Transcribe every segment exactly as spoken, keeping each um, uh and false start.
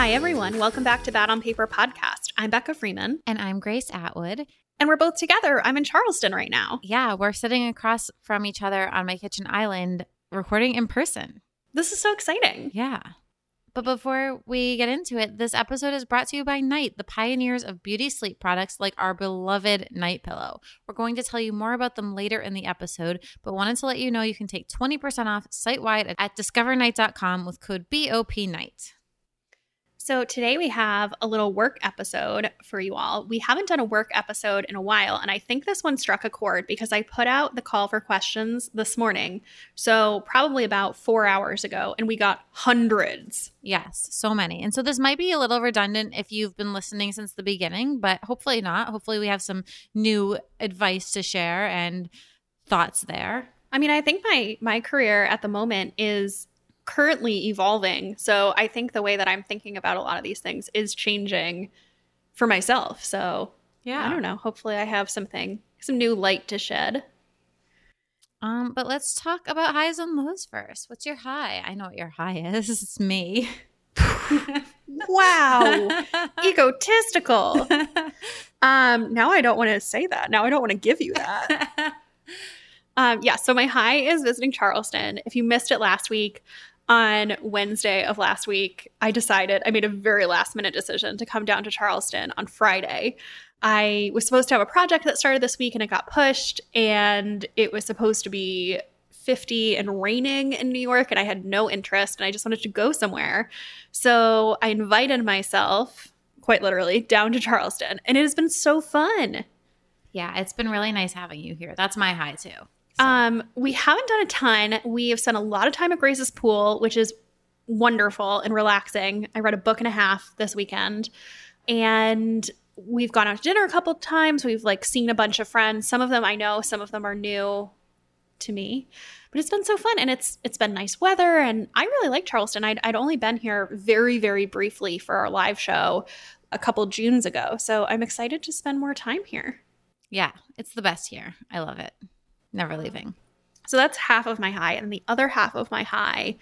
Hi, everyone. Welcome back to Bad on Paper podcast. I'm Becca Freeman. And I'm Grace Atwood. And we're both together. I'm in Charleston right now. Yeah, we're sitting across from each other on my kitchen island recording in person. This is so exciting. Yeah. But before we get into it, this episode is brought to you by Night, the pioneers of beauty sleep products like our beloved Night Pillow. We're going to tell you more about them later in the episode, but wanted to let you know you can take twenty percent off site-wide at discover night dot com with code B O P night. So today we have a little work episode for you all. We haven't done a work episode in a while, and I think this one struck a chord because I put out the call for questions this morning, so probably about four hours ago, and we got hundreds. Yes, so many. And so this might be a little redundant if you've been listening since the beginning, but hopefully not. Hopefully we have some new advice to share and thoughts there. I mean, I think my my career at the moment is currently evolving. So I think the way that I'm thinking about a lot of these things is changing for myself. So yeah, I don't know. Hopefully I have something, some new light to shed. Um, but let's talk about highs and lows first. What's your high? I know what your high is. It's me. Wow. Egotistical. Um, now I don't want to say that. Now I don't want to give you that. Um, yeah. So my high is visiting Charleston. If you missed it last week, on Wednesday of last week, I decided – I made a very last-minute decision to come down to Charleston on Friday. I was supposed to have a project that started this week, and it got pushed, and it was supposed to be fifty and raining in New York, and I had no interest, and I just wanted to go somewhere. So I invited myself, quite literally, down to Charleston, and it has been so fun. Yeah, it's been really nice having you here. That's my high too. So. Um, we haven't done a ton. We have spent a lot of time at Grace's pool, which is wonderful and relaxing. I read a book and a half this weekend, and we've gone out to dinner a couple times. We've like seen a bunch of friends. Some of them I know, some of them are new to me, but it's been so fun, and it's it's been nice weather, and I really like Charleston. I'd, I'd only been here very, very briefly for our live show a couple Junes ago, so I'm excited to spend more time here. Yeah, it's the best here. I love it. Never leaving. So that's half of my high. And the other half of my high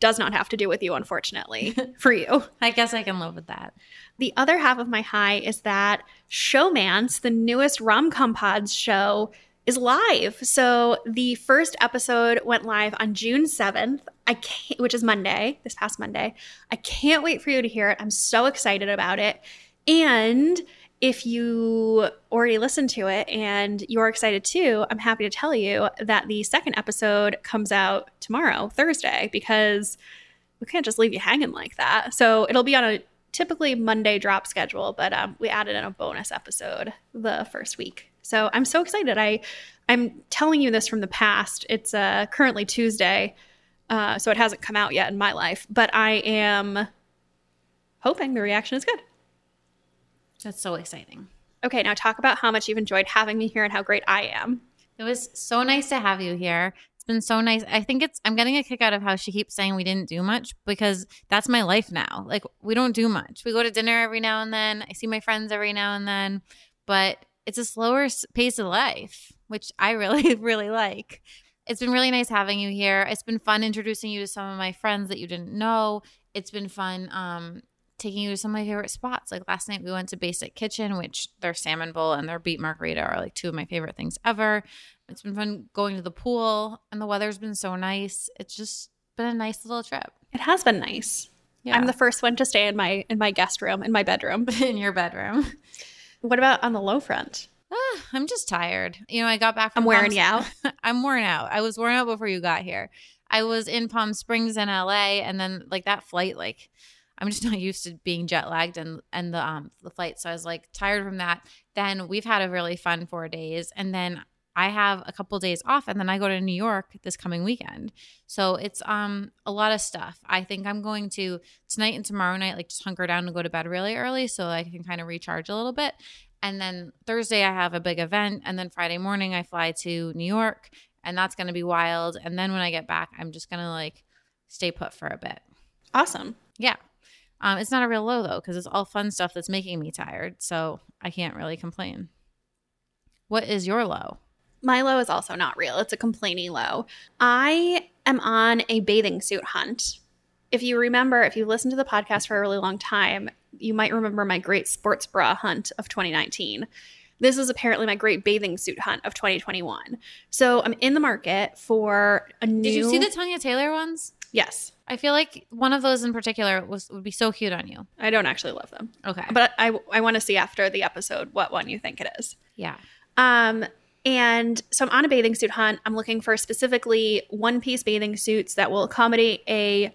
does not have to do with you, unfortunately, for you. I guess I can live with that. The other half of my high is that Showmance, the newest Rom-Com Pods show, is live. So the first episode went live on June seventh, I can't, which is Monday, this past Monday. I can't wait for you to hear it. I'm so excited about it. And if you already listened to it and you're excited too, I'm happy to tell you that the second episode comes out tomorrow, Thursday, because we can't just leave you hanging like that. So it'll be on a typically Monday drop schedule, but um, we added in a bonus episode the first week. So I'm so excited. I, I'm telling you this from the past. It's uh, currently Tuesday, uh, so it hasn't come out yet in my life, but I am hoping the reaction is good. That's so exciting. Okay, now talk about how much you've enjoyed having me here and how great I am. It was so nice to have you here. It's been so nice. I think it's – I'm getting a kick out of how she keeps saying we didn't do much because that's my life now. Like, we don't do much. We go to dinner every now and then. I see my friends every now and then. But it's a slower pace of life, which I really, really like. It's been really nice having you here. It's been fun introducing you to some of my friends that you didn't know. It's been fun um, – taking you to some of my favorite spots. Like last night we went to Basic Kitchen, which their salmon bowl and their beet margarita are like two of my favorite things ever. It's been fun going to the pool, and the weather's been so nice. It's just been a nice little trip. It has been nice. Yeah. I'm the first one to stay in my in my guest room, in my bedroom. In your bedroom. What about on the low front? Ah, I'm just tired. You know, I got back from – I'm wearing you out. I'm worn out. I was worn out before you got here. I was in Palm Springs in L A, and then like that flight, like I'm just not used to being jet lagged and, and the um the flight. So I was like tired from that. Then we've had a really fun four days. And then I have a couple days off, and then I go to New York this coming weekend. So it's um a lot of stuff. I think I'm going to tonight and tomorrow night, like just hunker down and go to bed really early so I can kind of recharge a little bit. And then Thursday I have a big event. And then Friday morning I fly to New York, and that's going to be wild. And then when I get back, I'm just going to like stay put for a bit. Awesome. Yeah. Um, it's not a real low, though, because it's all fun stuff that's making me tired, so I can't really complain. What is your low? My low is also not real. It's a complaining low. I am on a bathing suit hunt if you remember, if you listened to the podcast for a really long time, you might remember my great sports bra hunt of twenty nineteen. This is apparently my great bathing suit hunt of twenty twenty-one. So I'm in the market for a new... Did you see the Tanya Taylor ones? Yes. I feel like one of those in particular was would be so cute on you. I don't actually love them. Okay. But I, I want to see after the episode what one you think it is. Yeah. Um. And so I'm on a bathing suit hunt. I'm looking for specifically one-piece bathing suits that will accommodate a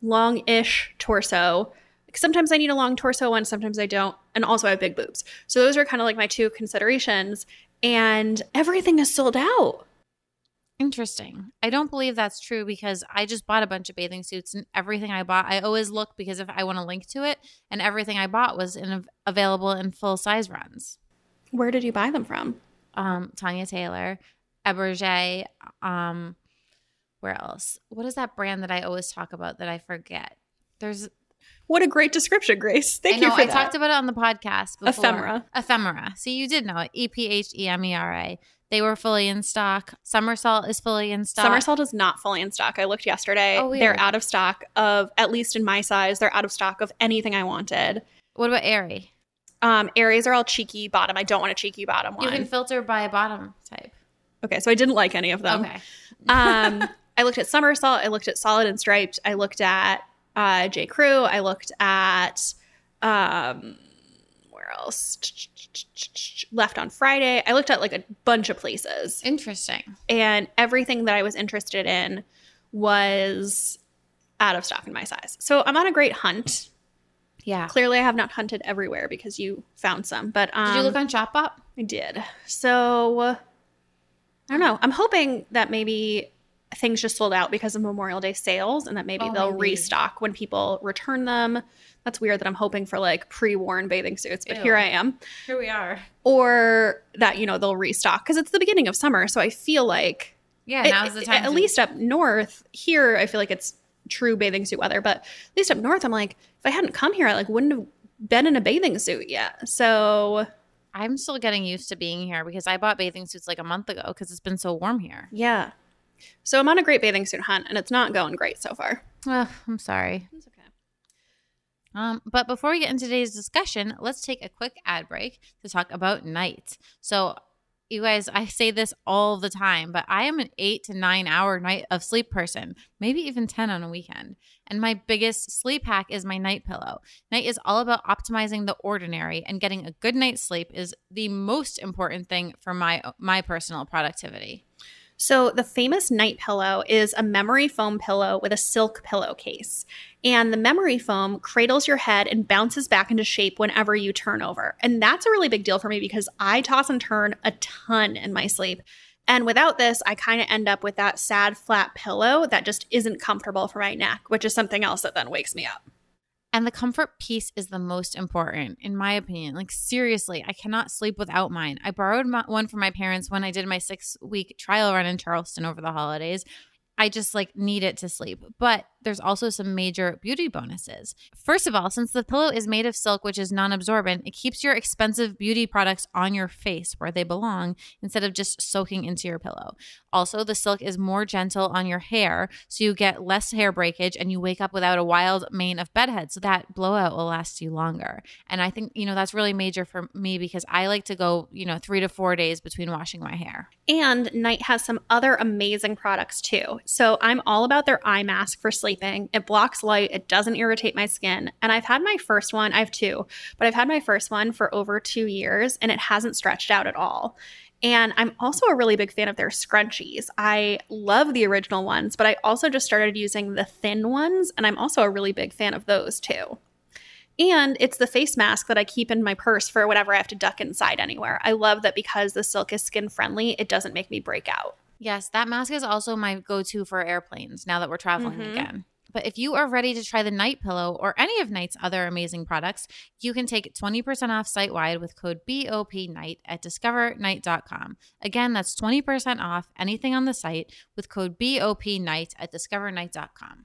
long-ish torso. Sometimes I need a long torso one, sometimes I don't. And also I have big boobs. So those are kind of like my two considerations. And everything is sold out. Interesting. I don't believe that's true because I just bought a bunch of bathing suits and everything I bought, I always look because if I want to link to it, and everything I bought was in, available in full-size runs. Where did you buy them from? Um, Tanya Taylor, Eberge, um, where else? What is that brand that I always talk about that I forget? There's – What a great description, Grace. Thank I know, you for I that. I talked about it on the podcast before. Ephemera. Ephemera. So you did know it. E P H E M E R A. They were fully in stock. Summersalt is fully in stock. Summersalt is not fully in stock. I looked yesterday. Oh, they're out of stock of, at least in my size, they're out of stock of anything I wanted. What about Aerie? Um, Aeries are all cheeky bottom. I don't want a cheeky bottom one. You can filter by bottom type. Okay. So I didn't like any of them. Okay. um, I looked at Summersalt. I looked at Solid and Striped. I looked at Uh, J Crew. I looked at um, where else? Left on Friday. I looked at like a bunch of places. Interesting. And everything that I was interested in was out of stock in my size. So I'm on a great hunt. Yeah. Clearly, I have not hunted everywhere because you found some. But um, did you look on Shopbop? I did. So I don't know. I'm hoping that maybe things just sold out because of Memorial Day sales and that maybe oh, they'll maybe. restock when people return them. That's weird that I'm hoping for like pre-worn bathing suits, but Ew. here I am. Here we are. Or that, you know, they'll restock because it's the beginning of summer. So I feel like yeah, it, now's the time. At to- least up north here, I feel like it's true bathing suit weather. But at least up north, I'm like, if I hadn't come here, I like wouldn't have been in a bathing suit yet. So I'm still getting used to being here because I bought bathing suits like a month ago because it's been so warm here. Yeah. So I'm on a great bathing suit hunt, and it's not going great so far. Oh, I'm sorry. It's okay. Um, but before we get into today's discussion, let's take a quick ad break to talk about Night. So you guys, I say this all the time, but I am an eight to nine hour night of sleep person, maybe even ten on a weekend. And my biggest sleep hack is my night pillow. Night is all about optimizing the ordinary, and getting a good night's sleep is the most important thing for my my personal productivity. So the famous Night pillow is a memory foam pillow with a silk pillowcase. And the memory foam cradles your head and bounces back into shape whenever you turn over. And that's a really big deal for me because I toss and turn a ton in my sleep. And without this, I kind of end up with that sad flat pillow that just isn't comfortable for my neck, which is something else that then wakes me up. And the comfort piece is the most important, in my opinion. Like, seriously, I cannot sleep without mine. I borrowed my, one from my parents when I did my six-week trial run in Charleston over the holidays. I just, like, need it to sleep. But there's also some major beauty bonuses. First of all, since the pillow is made of silk, which is non-absorbent, it keeps your expensive beauty products on your face where they belong instead of just soaking into your pillow. Also, the silk is more gentle on your hair, so you get less hair breakage and you wake up without a wild mane of bedhead, so that blowout will last you longer. And I think, you know, that's really major for me because I like to go, you know, three to four days between washing my hair. And Night has some other amazing products too. So I'm all about their eye mask for sleep. It blocks light. It doesn't irritate my skin. And I've had my first one. I have two, but I've had my first one for over two years and it hasn't stretched out at all. And I'm also a really big fan of their scrunchies. I love the original ones, but I also just started using the thin ones. And I'm also a really big fan of those too. And it's the face mask that I keep in my purse for whenever I have to duck inside anywhere. I love that because the silk is skin friendly, it doesn't make me break out. Yes, that mask is also my go-to for airplanes now that we're traveling mm-hmm. again. But if you are ready to try the Night pillow or any of Night's other amazing products, you can take twenty percent off site-wide with code BOPNIGHT at discover night dot com. Again, that's twenty percent off anything on the site with code BOPNIGHT at discover night dot com.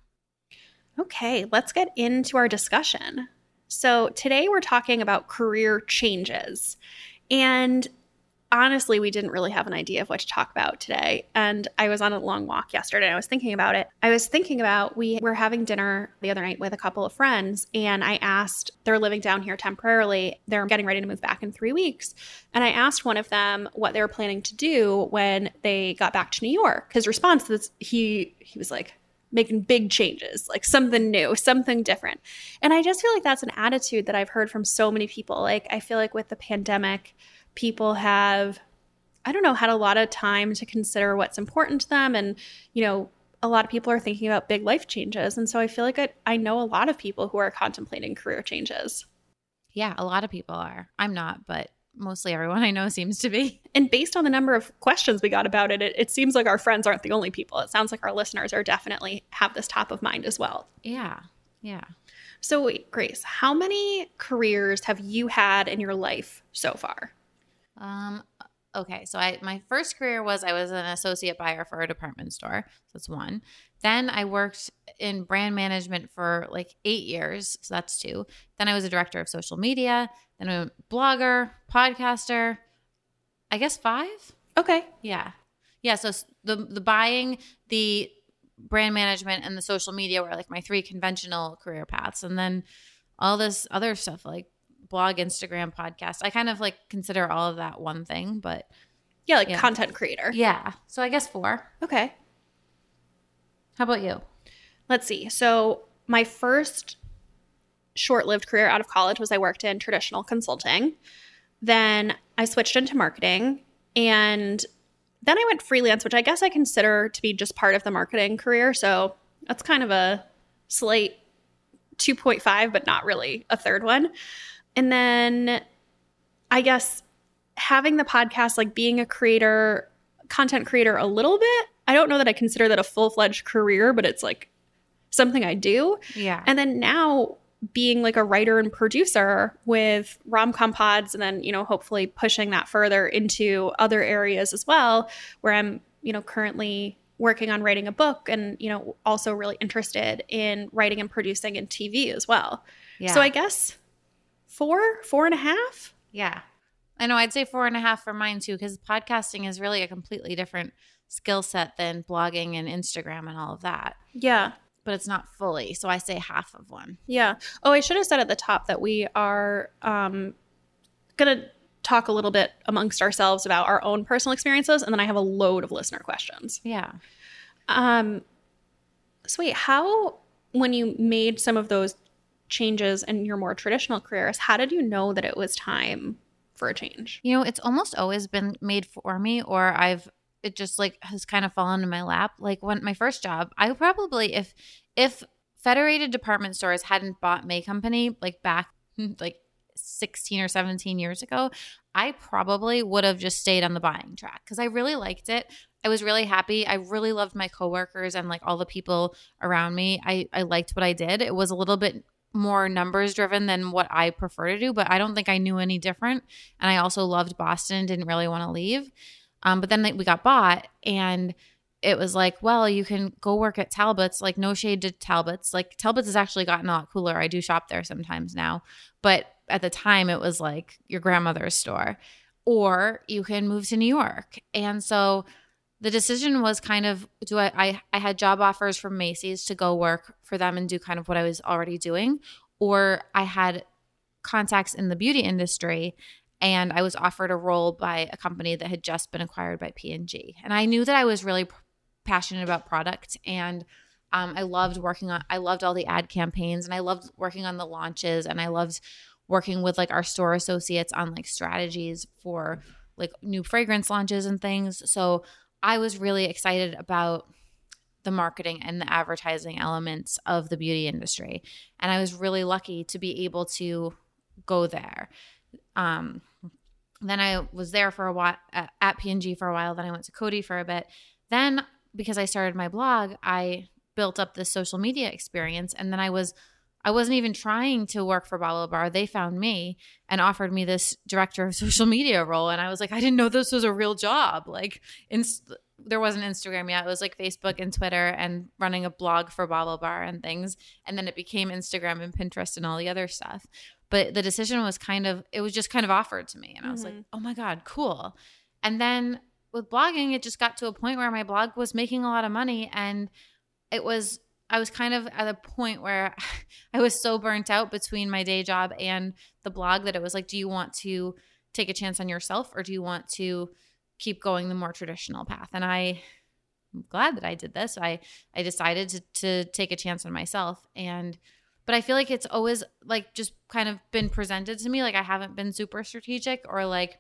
Okay, let's get into our discussion. So today we're talking about career changes. And honestly, we didn't really have an idea of what to talk about today. And I was on a long walk yesterday and I was thinking about it. I was thinking about, we were having dinner the other night with a couple of friends, and I asked, they're living down here temporarily. They're getting ready to move back in three weeks. And I asked one of them what they were planning to do when they got back to New York. His response to this, he, he was like, making big changes, like something new, something different. And I just feel like that's an attitude that I've heard from so many people. Like, I feel like with the pandemic, people have, I don't know, had a lot of time to consider what's important to them. And, you know, a lot of people are thinking about big life changes. And so I feel like I, I know a lot of people who are contemplating career changes. Yeah, a lot of people are. I'm not, but mostly everyone I know seems to be. And based on the number of questions we got about it, it, it seems like our friends aren't the only people. It sounds like our listeners are definitely have this top of mind as well. Yeah. Yeah. So wait, Grace, how many careers have you had in your life so far? Um. Okay. So I my first career was I was an associate buyer for a department store. So that's one. Then I worked in brand management for like eight years. So that's two. Then I was a director of social media. Then I'm a blogger, podcaster, I guess five. Okay. Yeah. Yeah. So the the buying, the brand management, and the social media were like my three conventional career paths. And then all this other stuff like blog, Instagram, podcast, I kind of like consider all of that one thing, but. Yeah, like yeah. Content creator. Yeah. So I guess four. Okay. How about you? Let's see. So my first short-lived career out of college was I worked in traditional consulting. Then I switched into marketing, and then I went freelance, which I guess I consider to be just part of the marketing career. So that's kind of a slate two point five, but not really a third one. And then I guess having the podcast, like being a creator, content creator a little bit, I don't know that I consider that a full-fledged career, but it's like something I do. Yeah. And then now being like a writer and producer with Rom-Com Pods, and then, you know, hopefully pushing that further into other areas as well, where I'm, you know, currently working on writing a book and, you know, also really interested in writing and producing in T V as well. Yeah. So I guess four, four and a half. Yeah. I know I'd say four and a half for mine too, because podcasting is really a completely different skill set than blogging and Instagram and all of that. Yeah. But it's not fully. So I say half of one. Yeah. Oh, I should have said at the top that we are um, going to talk a little bit amongst ourselves about our own personal experiences. And then I have a load of listener questions. Yeah. Um, so wait, how, when you made some of those changes in your more traditional careers, how did you know that it was time for a change? You know, it's almost always been made for me, or I've it just like has kind of fallen in my lap. Like when my first job, I probably if if Federated Department Stores hadn't bought May Company like back like sixteen or seventeen years ago, I probably would have just stayed on the buying track because I really liked it. I was really happy. I really loved my coworkers and like all the people around me. I, I liked what I did. It was a little bit more numbers driven than what I prefer to do, but I don't think I knew any different. And I also loved Boston, didn't really want to leave. Um, but then like, we got bought, and it was like, well, you can go work at Talbot's. Like, no shade to Talbot's. Like, Talbot's has actually gotten a lot cooler. I do shop there sometimes now. But at the time, it was like your grandmother's store. Or you can move to New York. And so the decision was kind of – do I, I – I had job offers from Macy's to go work for them and do kind of what I was already doing. Or I had contacts in the beauty industry, and I was offered a role by a company that had just been acquired by P and G. And I knew that I was really p- passionate about product, and um, I loved working on – I loved all the ad campaigns, and I loved working on the launches, and I loved working with like our store associates on like strategies for like new fragrance launches and things. So I was really excited about the marketing and the advertising elements of the beauty industry, and I was really lucky to be able to go there. Um, then I was there for a while at P and G for a while. Then I went to Coty for a bit. Then because I started my blog, I built up this social media experience. And then I was, I wasn't even trying to work for BaubleBar. They found me and offered me this director of social media role. And I was like, I didn't know this was a real job. Like in, there wasn't Instagram yet. It was like Facebook and Twitter and running a blog for BaubleBar and things. And then it became Instagram and Pinterest and all the other stuff. But the decision was kind of, it was just kind of offered to me. And I was mm-hmm. like, oh my God, cool. And then with blogging, it just got to a point where my blog was making a lot of money. And it was, I was kind of at a point where I was so burnt out between my day job and the blog that it was like, do you want to take a chance on yourself or do you want to keep going the more traditional path? And I, I'm glad that I did this. I, I decided to, to take a chance on myself. And but I feel like it's always like just kind of been presented to me. Like I haven't been super strategic or like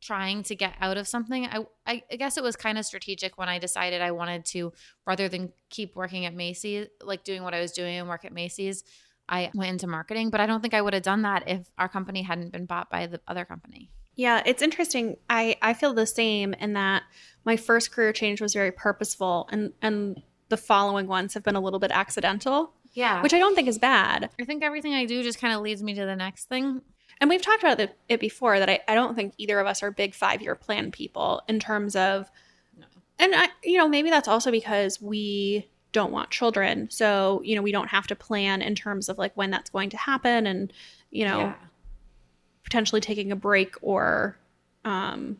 trying to get out of something. I, I, I guess it was kind of strategic when I decided I wanted to, rather than keep working at Macy's, like doing what I was doing and work at Macy's, I went into marketing. But I don't think I would have done that if our company hadn't been bought by the other company. Yeah, it's interesting. I, I feel the same in that my first career change was very purposeful and, and the following ones have been a little bit accidental. Yeah. Which I don't think is bad. I think everything I do just kind of leads me to the next thing. And we've talked about it before that I, I don't think either of us are big five-year plan people in terms of no. – and, I, you know, maybe that's also because we don't want children. So, you know, we don't have to plan in terms of, like, when that's going to happen and, you know, yeah. potentially taking a break or um,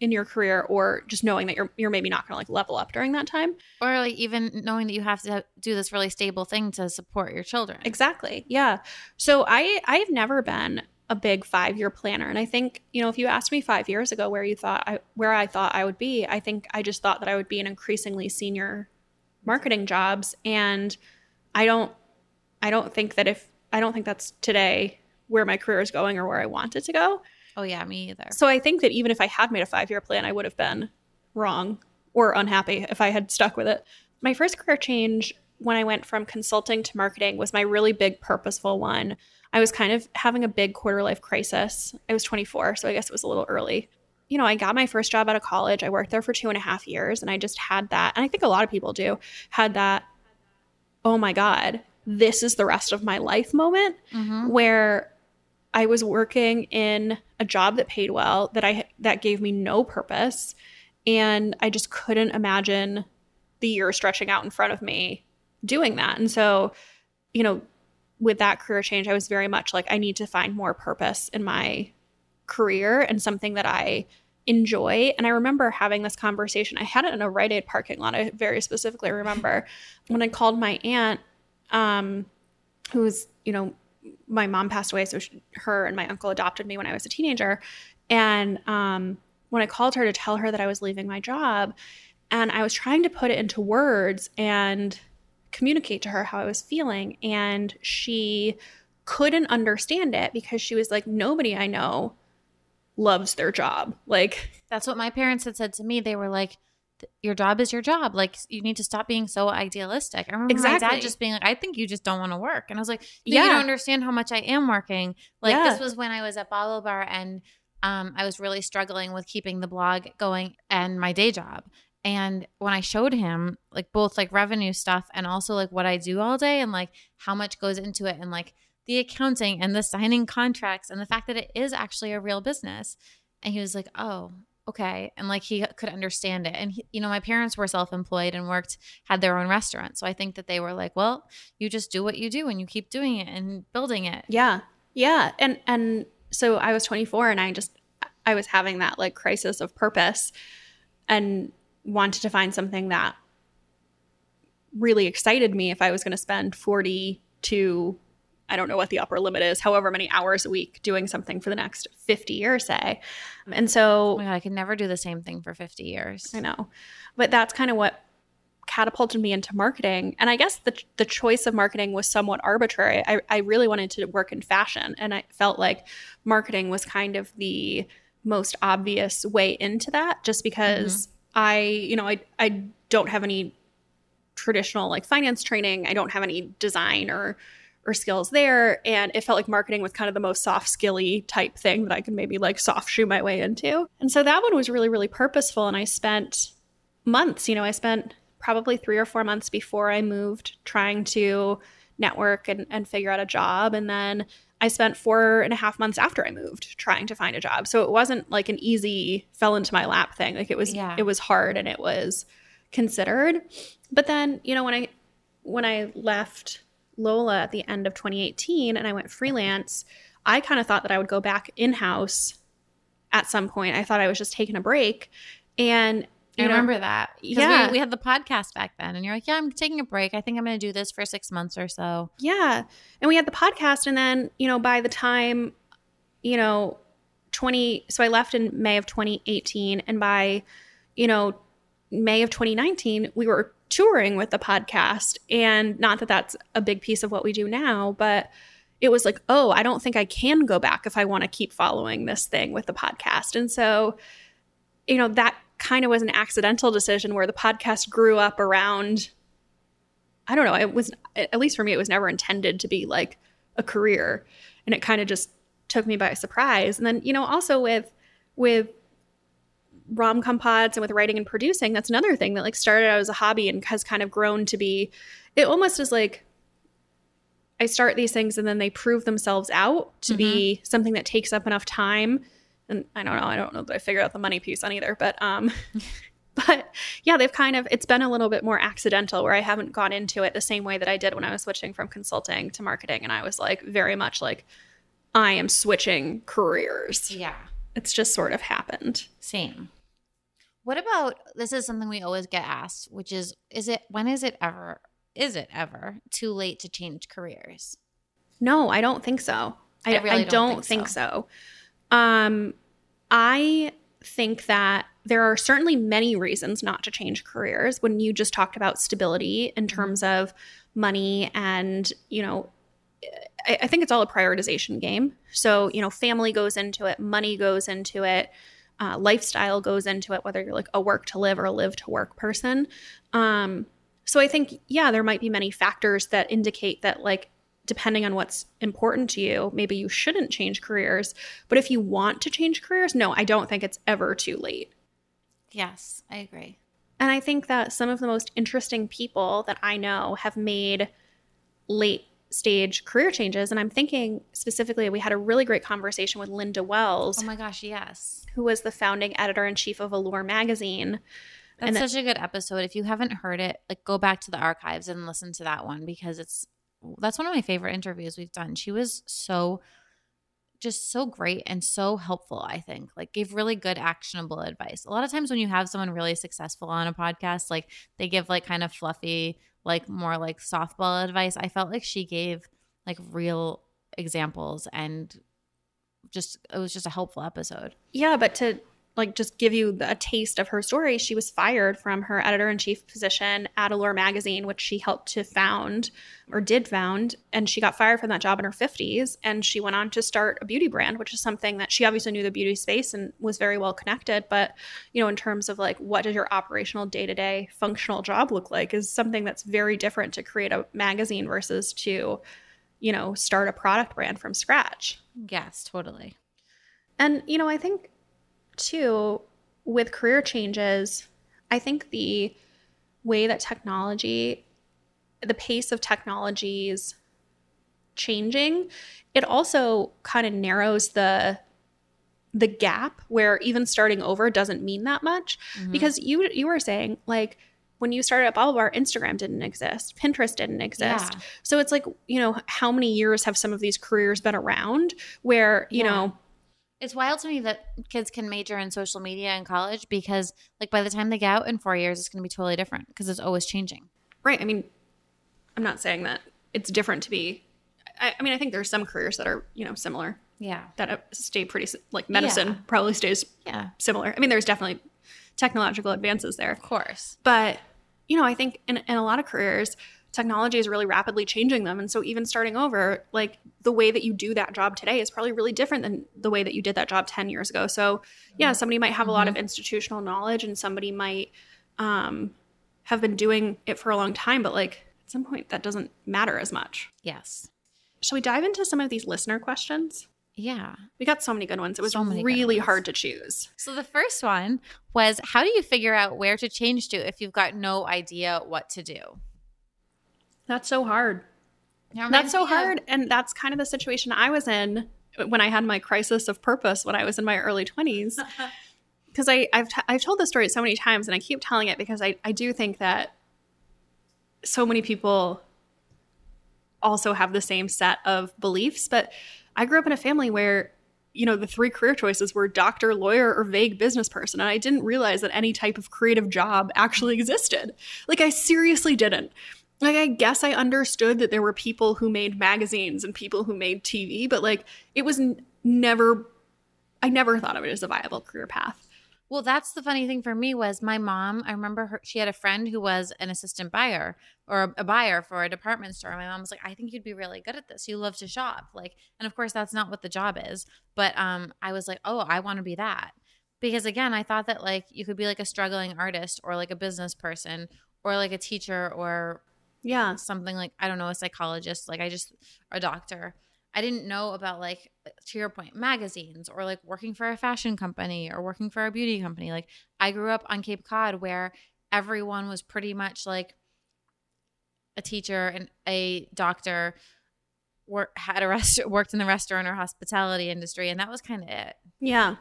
in your career or just knowing that you're you're maybe not going to, like, level up during that time. Or, like, even knowing that you have to do this really stable thing to support your children. Exactly. Yeah. So I, I've never been a big five-year planner. And I think, you know, if you asked me five years ago where you thought I, where I thought I would be, I think I just thought that I would be in increasingly senior marketing jobs. And I don't I don't think that if – I don't think that's today where my career is going or where I want it to go. Oh, yeah, me either. So I think that even if I had made a five-year plan, I would have been wrong or unhappy if I had stuck with it. My first career change when I went from consulting to marketing was my really big purposeful one. I was kind of having a big quarter-life crisis. I was twenty-four, so I guess it was a little early. You know, I got my first job out of college. I worked there for two and a half years, and I just had that. And I think a lot of people do, had that, oh, my God, this is the rest of my life moment mm-hmm. where I was working in a job that paid well, that I that gave me no purpose, and I just couldn't imagine the year stretching out in front of me doing that. And so, you know, with that career change, I was very much like, I need to find more purpose in my career and something that I enjoy. And I remember having this conversation. I had it in a Rite Aid parking lot. I very specifically remember when I called my aunt, um, who was, you know, my mom passed away, so she, her and my uncle adopted me when I was a teenager. And um, when I called her to tell her that I was leaving my job, and I was trying to put it into words and communicate to her how I was feeling, and she couldn't understand it because she was like, nobody I know loves their job. Like, that's what my parents had said to me. They were like, your job is your job. Like, you need to stop being so idealistic. I remember exactly. my dad just being like, I think you just don't want to work. And I was like, yeah. you don't understand how much I am working. Like, yeah. this was when I was at BaubleBar, and um, I was really struggling with keeping the blog going and my day job. And when I showed him, like, both, like, revenue stuff and also, like, what I do all day and, like, how much goes into it and, like, the accounting and the signing contracts and the fact that it is actually a real business. And he was like, oh, okay. And, like, he could understand it. And, he, you know, my parents were self-employed and worked, had their own restaurant. So I think that they were like, well, you just do what you do and you keep doing it and building it. Yeah. Yeah. And, and so I was twenty-four and I just, I was having that, like, crisis of purpose and wanted to find something that really excited me if I was going to spend forty to, I don't know what the upper limit is, however many hours a week doing something for the next fifty years, say. And so, oh my God, I could never do the same thing for fifty years. I know. But that's kind of what catapulted me into marketing. And I guess the the choice of marketing was somewhat arbitrary. I, I really wanted to work in fashion, and I felt like marketing was kind of the most obvious way into that just because mm-hmm. I, you know, I I don't have any traditional, like, finance training. I don't have any design or or skills there. And it felt like marketing was kind of the most soft skilly type thing that I could maybe, like, soft shoe my way into. And so that one was really, really purposeful. And I spent months, you know, I spent probably three or four months before I moved trying to network and, and figure out a job. And then I spent four and a half months after I moved trying to find a job. So it wasn't like an easy fell into my lap thing. Like, it was, yeah. it was hard and it was considered. But then, you know, when I, when I left Lola at the end of twenty eighteen and I went freelance, I kind of thought that I would go back in-house at some point. I thought I was just taking a break. And you I know, remember that. Yeah. We, we had the podcast back then and you're like, yeah, I'm taking a break. I think I'm going to do this for six months or so. Yeah. And we had the podcast. And then, you know, by the time, you know, twenty – so I left in May of twenty eighteen. And by, you know, May of twenty nineteen, we were touring with the podcast. And not that that's a big piece of what we do now, but – it was like, oh, I don't think I can go back if I want to keep following this thing with the podcast. And so, you know, that kind of was an accidental decision where the podcast grew up around, I don't know, it was, at least for me, it was never intended to be like a career. And it kind of just took me by surprise. And then, you know, also with, with rom-com pods and with writing and producing, that's another thing that like started out as a hobby and has kind of grown to be, it almost is like, I start these things and then they prove themselves out to mm-hmm. be something that takes up enough time. And I don't know. I don't know that I figured out the money piece on either. But um, but yeah, they've kind of – it's been a little bit more accidental where I haven't gone into it the same way that I did when I was switching from consulting to marketing. And I was like very much like I am switching careers. Yeah. It's just sort of happened. Same. What about – this is something we always get asked, which is is it – when is it ever – Is it ever too late to change careers? No, I don't think so. I, I, really I don't, don't think, think so. so. Um, I think that there are certainly many reasons not to change careers. When you just talked about stability in terms of money and, you know, I, I think it's all a prioritization game. So, you know, family goes into it. Money goes into it. Uh, lifestyle goes into it, whether you're like a work to live or a live to work person. Um So I think, yeah, there might be many factors that indicate that, like, depending on what's important to you, maybe you shouldn't change careers. But if you want to change careers, no, I don't think it's ever too late. Yes, I agree. And I think that some of the most interesting people that I know have made late stage career changes. And I'm thinking specifically, we had a really great conversation with Linda Wells. Oh my gosh, yes. Who was the founding editor-in-chief of Allure magazine. That's then, such a good episode. If you haven't heard it, like go back to the archives and listen to that one because it's that's one of my favorite interviews we've done. She was so just so great and so helpful, I think. Like gave really good actionable advice. A lot of times when you have someone really successful on a podcast, like they give like kind of fluffy, like more like softball advice. I felt like she gave like real examples and just it was just a helpful episode. Yeah, but to like just give you a taste of her story, she was fired from her editor-in-chief position at Allure magazine, which she helped to found or did found. And she got fired from that job in her fifties. And she went on to start a beauty brand, which is something that she obviously knew the beauty space and was very well connected. But, you know, in terms of like what does your operational day-to-day functional job look like is something that's very different to create a magazine versus to, you know, start a product brand from scratch. Yes, totally. And, you know, I think – too, with career changes, I think the way that technology, the pace of technology is changing, it also kind of narrows the the gap where even starting over doesn't mean that much. Mm-hmm. Because you you were saying, like, when you started at BaubleBar, Instagram didn't exist. Pinterest didn't exist. Yeah. So it's like, you know, how many years have some of these careers been around where, you yeah. know, it's wild to me that kids can major in social media in college because, like, by the time they get out in four years, it's going to be totally different because it's always changing. Right. I mean, I'm not saying that it's different to be I, – I mean, I think there's some careers that are, you know, similar. Yeah. That stay pretty – like medicine yeah. probably stays yeah. similar. I mean, there's definitely technological advances there. Of course. But, you know, I think in, in a lot of careers – technology is really rapidly changing them. And so even starting over, like the way that you do that job today is probably really different than the way that you did that job ten years ago. So yeah, somebody might have mm-hmm. a lot of institutional knowledge and somebody might um, have been doing it for a long time. But like at some point that doesn't matter as much. Yes. Shall we dive into some of these listener questions? Yeah. We got so many good ones. It was so really hard to choose. So the first one was, how do you figure out where to change to if you've got no idea what to do? That's so hard. Yeah, that's so hard. And that's kind of the situation I was in when I had my crisis of purpose when I was in my early twenties. Because I've, t- I've told this story so many times and I keep telling it because I, I do think that so many people also have the same set of beliefs. But I grew up in a family where, you know, the three career choices were doctor, lawyer, or vague business person. And I didn't realize that any type of creative job actually existed. Like, I seriously didn't. Like, I guess I understood that there were people who made magazines and people who made T V, but like, it was n- never, I never thought of it as a viable career path. Well, that's the funny thing for me was my mom, I remember her, she had a friend who was an assistant buyer or a, a buyer for a department store. My mom was like, I think you'd be really good at this. You love to shop. Like, and of course that's not what the job is, but um, I was like, oh, I want to be that. Because again, I thought that like you could be like a struggling artist or like a business person or like a teacher or yeah, something like, I don't know, a psychologist, like I just, a doctor. I didn't know about, like, to your point, magazines or, like, working for a fashion company or working for a beauty company. Like, I grew up on Cape Cod where everyone was pretty much, like, a teacher and a doctor, wor- had a rest- worked in the restaurant or hospitality industry, and that was kind of it. Yeah.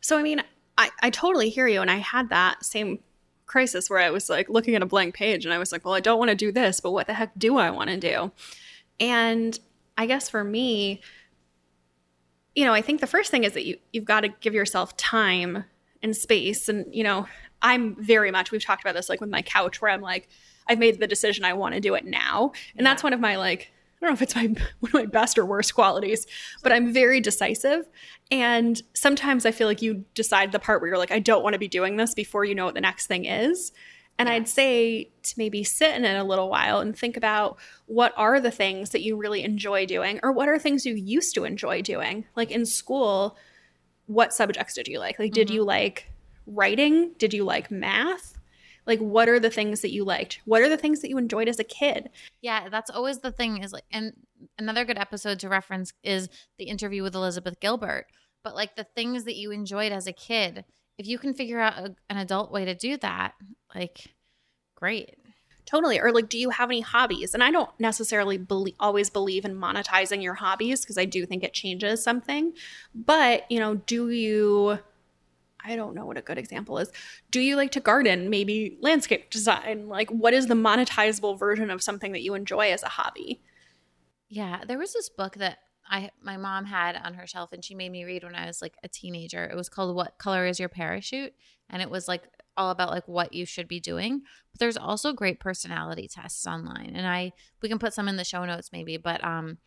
So, I mean, I, I totally hear you, and I had that same crisis where I was, like, looking at a blank page, and I was like, well, I don't want to do this, but what the heck do I want to do? And – I guess for me, you know, I think the first thing is that you, you've got to give yourself time and space. And, you know, I'm very much – we've talked about this like with my couch where I'm like, I've made the decision I want to do it now. And yeah. That's one of my like – I don't know if it's my one of my best or worst qualities, but I'm very decisive. And sometimes I feel like you decide the part where you're like, I don't want to be doing this before you know what the next thing is. And I'd say to maybe sit in it a little while and think about what are the things that you really enjoy doing or what are things you used to enjoy doing. Like in school, what subjects did you like? Like, mm-hmm. Did you like writing? Did you like math? Like, what are the things that you liked? What are the things that you enjoyed as a kid? Yeah, that's always the thing is like – and another good episode to reference is the interview with Elizabeth Gilbert. But like the things that you enjoyed as a kid – if you can figure out a, an adult way to do that, like, great. Totally. Or like, do you have any hobbies? And I don't necessarily believe, always believe in monetizing your hobbies because I do think it changes something. But, you know, do you – I don't know what a good example is. Do you like to garden? Maybe landscape design. Like, what is the monetizable version of something that you enjoy as a hobby? Yeah. There was this book that – I my mom had on her shelf and she made me read when I was like a teenager. It was called What Color Is Your Parachute? And it was like all about like what you should be doing. But there's also great personality tests online. And I we can put some in the show notes maybe, but um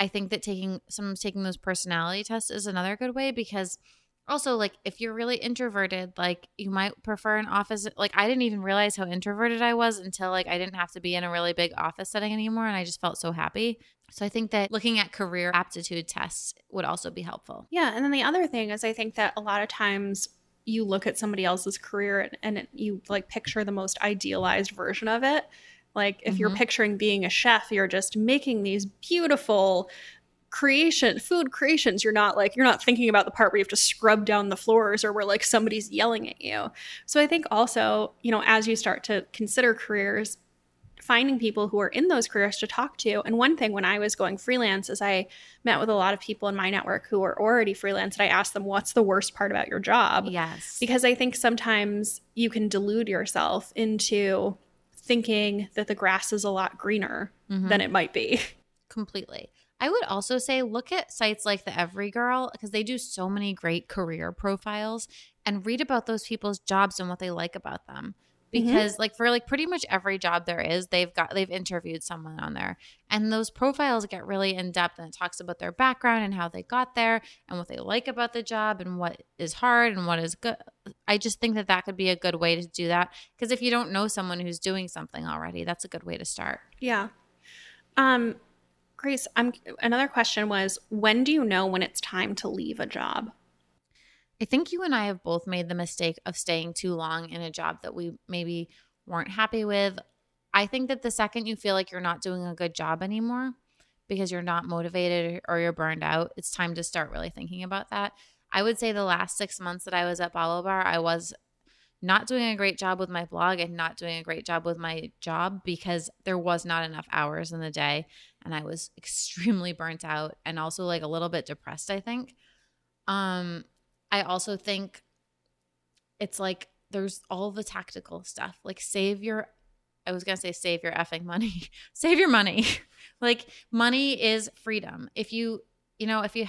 I think that taking some taking those personality tests is another good way because also like if you're really introverted, like you might prefer an office. Like I didn't even realize how introverted I was until like I didn't have to be in a really big office setting anymore and I just felt so happy. So I think that looking at career aptitude tests would also be helpful. Yeah. And then the other thing is I think that a lot of times you look at somebody else's career and, and it, you like picture the most idealized version of it. Like if mm-hmm. you're picturing being a chef, you're just making these beautiful creation, food creations. You're not like, you're not thinking about the part where you have to scrub down the floors or where like somebody's yelling at you. So I think also, you know, as you start to consider careers, finding people who are in those careers to talk to. And one thing when I was going freelance is I met with a lot of people in my network who were already freelance and I asked them, what's the worst part about your job? Yes. Because I think sometimes you can delude yourself into thinking that the grass is a lot greener mm-hmm. than it might be. Completely. I would also say look at sites like the Every Girl because they do so many great career profiles and read about those people's jobs and what they like about them. Because mm-hmm. like for like pretty much every job there is, they've got they've interviewed someone on there. And those profiles get really in depth and it talks about their background and how they got there and what they like about the job and what is hard and what is good. I just think that that could be a good way to do that because if you don't know someone who's doing something already, that's a good way to start. Yeah. Um Grace, I'm another question was when do you know when it's time to leave a job? I think you and I have both made the mistake of staying too long in a job that we maybe weren't happy with. I think that the second you feel like you're not doing a good job anymore because you're not motivated or you're burned out, it's time to start really thinking about that. I would say the last six months that I was at BaubleBar, I was not doing a great job with my blog and not doing a great job with my job because there was not enough hours in the day and I was extremely burnt out and also like a little bit depressed, I think. Um... I also think it's like there's all the tactical stuff. Like save your I was going to say save your effing money. Save your money. Like, money is freedom. If you, you know, if you,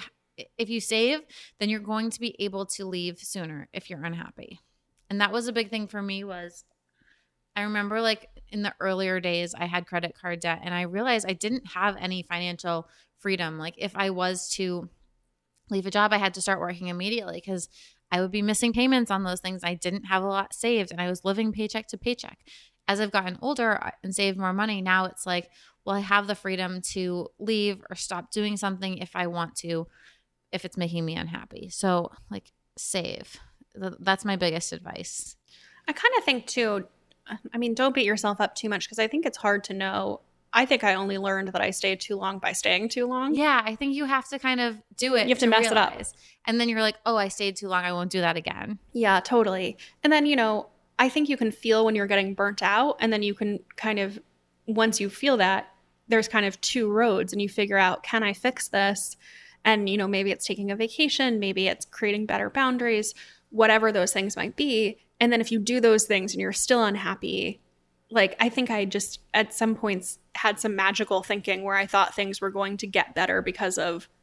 if you save, then you're going to be able to leave sooner if you're unhappy. And that was a big thing for me was I remember like in the earlier days I had credit card debt and I realized I didn't have any financial freedom. Like if I was to leave a job, I had to start working immediately because I would be missing payments on those things. I didn't have a lot saved and I was living paycheck to paycheck. As I've gotten older and saved more money, now it's like, well, I have the freedom to leave or stop doing something if I want to, if it's making me unhappy. So like save. That's my biggest advice. I kind of think too, I mean, don't beat yourself up too much because I think it's hard to know. I think I only learned that I stayed too long by staying too long. Yeah, I think you have to kind of do it. You have to, to mess realize. it up. And then you're like, oh, I stayed too long. I won't do that again. Yeah, totally. And then, you know, I think you can feel when you're getting burnt out and then you can kind of – once you feel that, there's kind of two roads and you figure out, can I fix this? And, you know, maybe it's taking a vacation. Maybe it's creating better boundaries, whatever those things might be. And then if you do those things and you're still unhappy, like I think I just at some points had some magical thinking where I thought things were going to get better because of –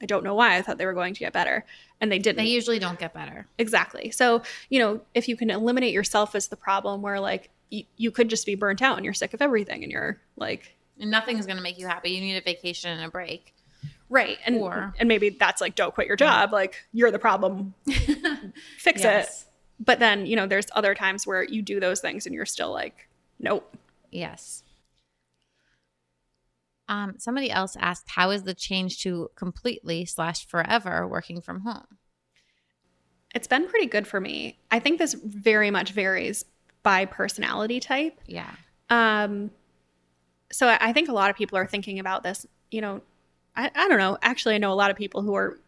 I don't know why I thought they were going to get better. And they didn't. They usually don't get better. Exactly. So, you know, if you can eliminate yourself as the problem where like y- you could just be burnt out and you're sick of everything and you're like – and nothing's going to make you happy. You need a vacation and a break. Right. And, or, and maybe that's like, don't quit your job. Yeah. Like you're the problem. Fix yes. it. But then, you know, there's other times where you do those things and you're still like, nope. Yes. Um, somebody else asked, how is the change to completely slash forever working from home? It's been pretty good for me. I think this very much varies by personality type. Yeah. Um. So I think a lot of people are thinking about this, you know, I, I don't know. Actually, I know a lot of people who are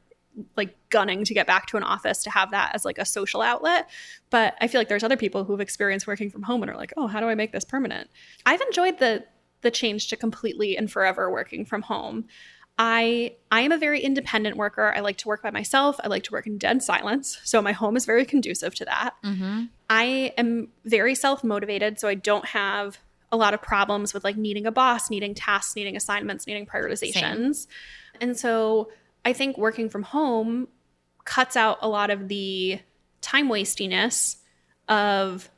like gunning to get back to an office to have that as like a social outlet. But I feel like there's other people who've experienced working from home and are like, oh, how do I make this permanent? I've enjoyed the the change to completely and forever working from home. I I am a very independent worker. I like to work by myself. I like to work in dead silence. So my home is very conducive to that. Mm-hmm. I am very self-motivated, so I don't have a lot of problems with like needing a boss, needing tasks, needing assignments, needing prioritizations. Same. And so I think working from home cuts out a lot of the time wastiness of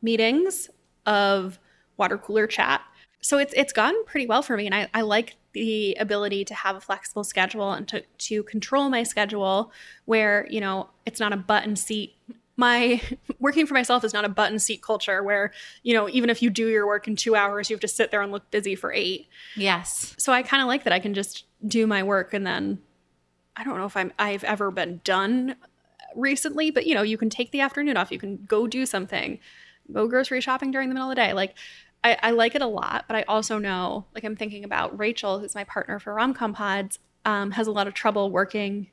meetings, of water cooler chat. So it's it's gone pretty well for me, and I, I like the ability to have a flexible schedule and to, to control my schedule where, you know, it's not a button seat. My working for myself is not a button seat culture where, you know, even if you do your work in two hours, you have to sit there and look busy for eight. Yes. So I kind of like that I can just do my work, and then I don't know if I'm, I've ever been done recently, but, you know, you can take the afternoon off. You can go do something, go grocery shopping during the middle of the day. Like, I, I like it a lot, but I also know, like I'm thinking about Rachel, who's my partner for Rom-Com Pods, um, has a lot of trouble working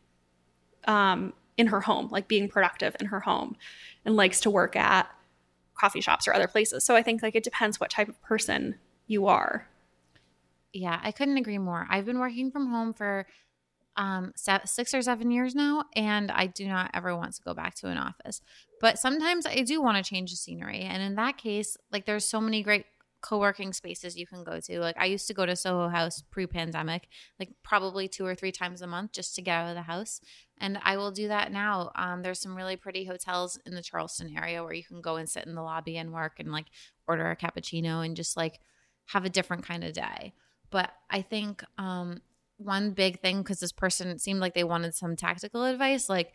um, in her home, like being productive in her home, and likes to work at coffee shops or other places. So I think like it depends what type of person you are. Yeah, I couldn't agree more. I've been working from home for um, seven, six or seven years now, and I do not ever want to go back to an office. But sometimes I do want to change the scenery. And in that case, like there's so many great co-working spaces you can go to. Like I used to go to Soho House pre-pandemic, like probably two or three times a month just to get out of the house. And I will do that now. Um, there's some really pretty hotels in the Charleston area where you can go and sit in the lobby and work and like order a cappuccino and just like have a different kind of day. But I think um, one big thing, because this person seemed like they wanted some tactical advice, like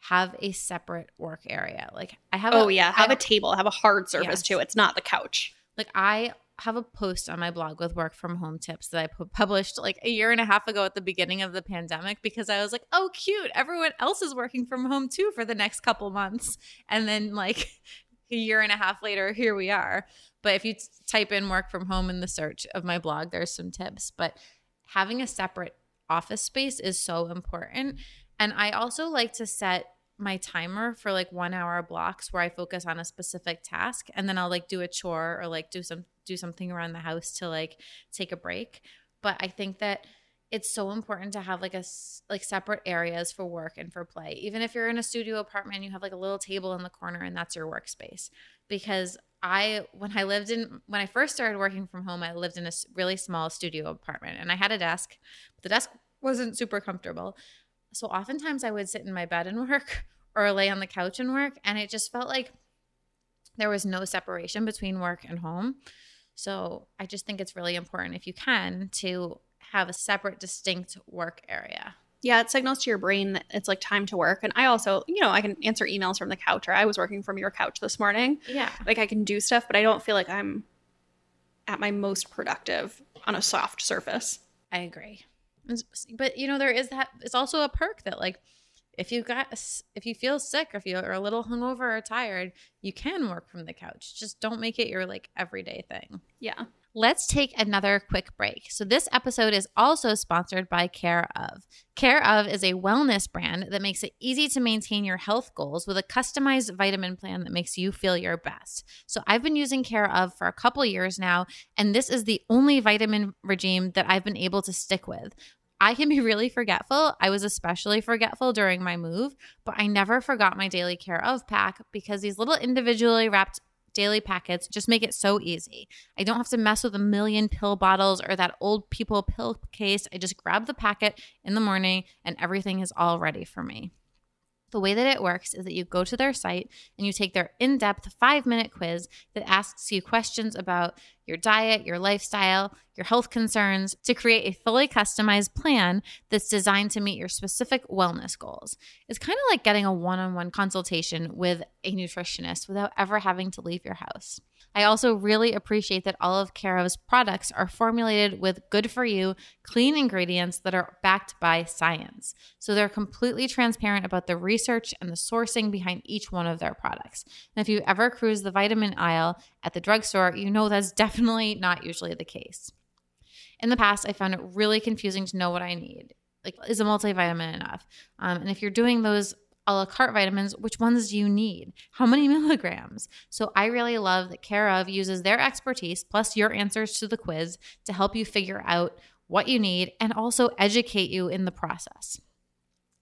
have a separate work area. Like I have. Oh a, yeah. Have I, a table, have a hard surface yes. too. It's not the couch. Like I have a post on my blog with work from home tips that I pu- published like a year and a half ago at the beginning of the pandemic because I was like, oh, cute. Everyone else is working from home too for the next couple months. And then like a year and a half later, here we are. But if you t- type in work from home in the search of my blog, there's some tips. But having a separate office space is so important. And I also like to set my timer for like one hour blocks where I focus on a specific task, and then I'll like do a chore or like do some do something around the house to like take a break. But I think that it's so important to have like a like separate areas for work and for play. Even if you're in a studio apartment, you have like a little table in the corner and that's your workspace, because I when I lived in when I first started working from home, I lived in a really small studio apartment, and I had a desk, but the desk wasn't super comfortable. So oftentimes I would sit in my bed and work or lay on the couch and work, and it just felt like there was no separation between work and home. So I just think it's really important, if you can, to have a separate, distinct work area. Yeah, it signals to your brain that it's like time to work. And I also, you know, I can answer emails from the couch, or I was working from your couch this morning. Yeah. Like I can do stuff, but I don't feel like I'm at my most productive on a soft surface. I agree. But, you know, there is that – it's also a perk that like if you got – if you feel sick, if you are a little hungover or tired, you can work from the couch. Just don't make it your like everyday thing. Yeah. Let's take another quick break. So this episode is also sponsored by Care Of. Care Of is a wellness brand that makes it easy to maintain your health goals with a customized vitamin plan that makes you feel your best. So I've been using Care Of for a couple years now, and this is the only vitamin regime that I've been able to stick with. I can be really forgetful. I was especially forgetful during my move, but I never forgot my daily Care Of pack because these little individually wrapped daily packets just make it so easy. I don't have to mess with a million pill bottles or that old people pill case. I just grab the packet in the morning and everything is all ready for me. The way that it works is that you go to their site and you take their in-depth five-minute quiz that asks you questions about your diet, your lifestyle, your health concerns to create a fully customized plan that's designed to meet your specific wellness goals. It's kind of like getting a one-on-one consultation with a nutritionist without ever having to leave your house. I also really appreciate that all of Care Of's products are formulated with good-for-you, clean ingredients that are backed by science. So they're completely transparent about the research and the sourcing behind each one of their products. And if you ever cruise the vitamin aisle at the drugstore, you know that's definitely not usually the case. In the past, I found it really confusing to know what I need. Like, is a multivitamin enough? Um, and if you're doing those a la carte vitamins, which ones do you need? How many milligrams? So I really love that Care Of uses their expertise plus your answers to the quiz to help you figure out what you need and also educate you in the process.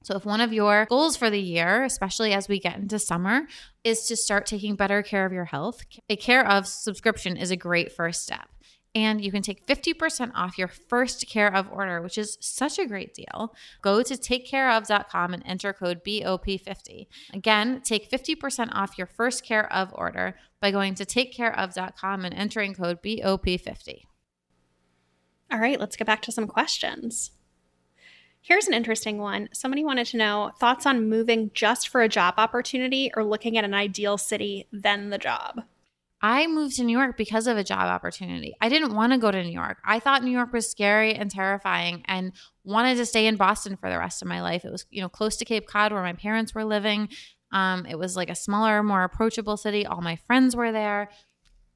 So if one of your goals for the year, especially as we get into summer, is to start taking better care of your health, a Care Of subscription is a great first step. And you can take fifty percent off your first Care Of order, which is such a great deal. Go to take care of dot com and enter code B O P fifty. Again, take fifty percent off your first Care Of order by going to take care of dot com and entering code B O P fifty. All right, let's get back to some questions. Here's an interesting one. Somebody wanted to know thoughts on moving just for a job opportunity or looking at an ideal city, then the job. I moved to New York because of a job opportunity. I didn't want to go to New York. I thought New York was scary and terrifying and wanted to stay in Boston for the rest of my life. It was, you know, close to Cape Cod where my parents were living. Um, it was like a smaller, more approachable city. All my friends were there.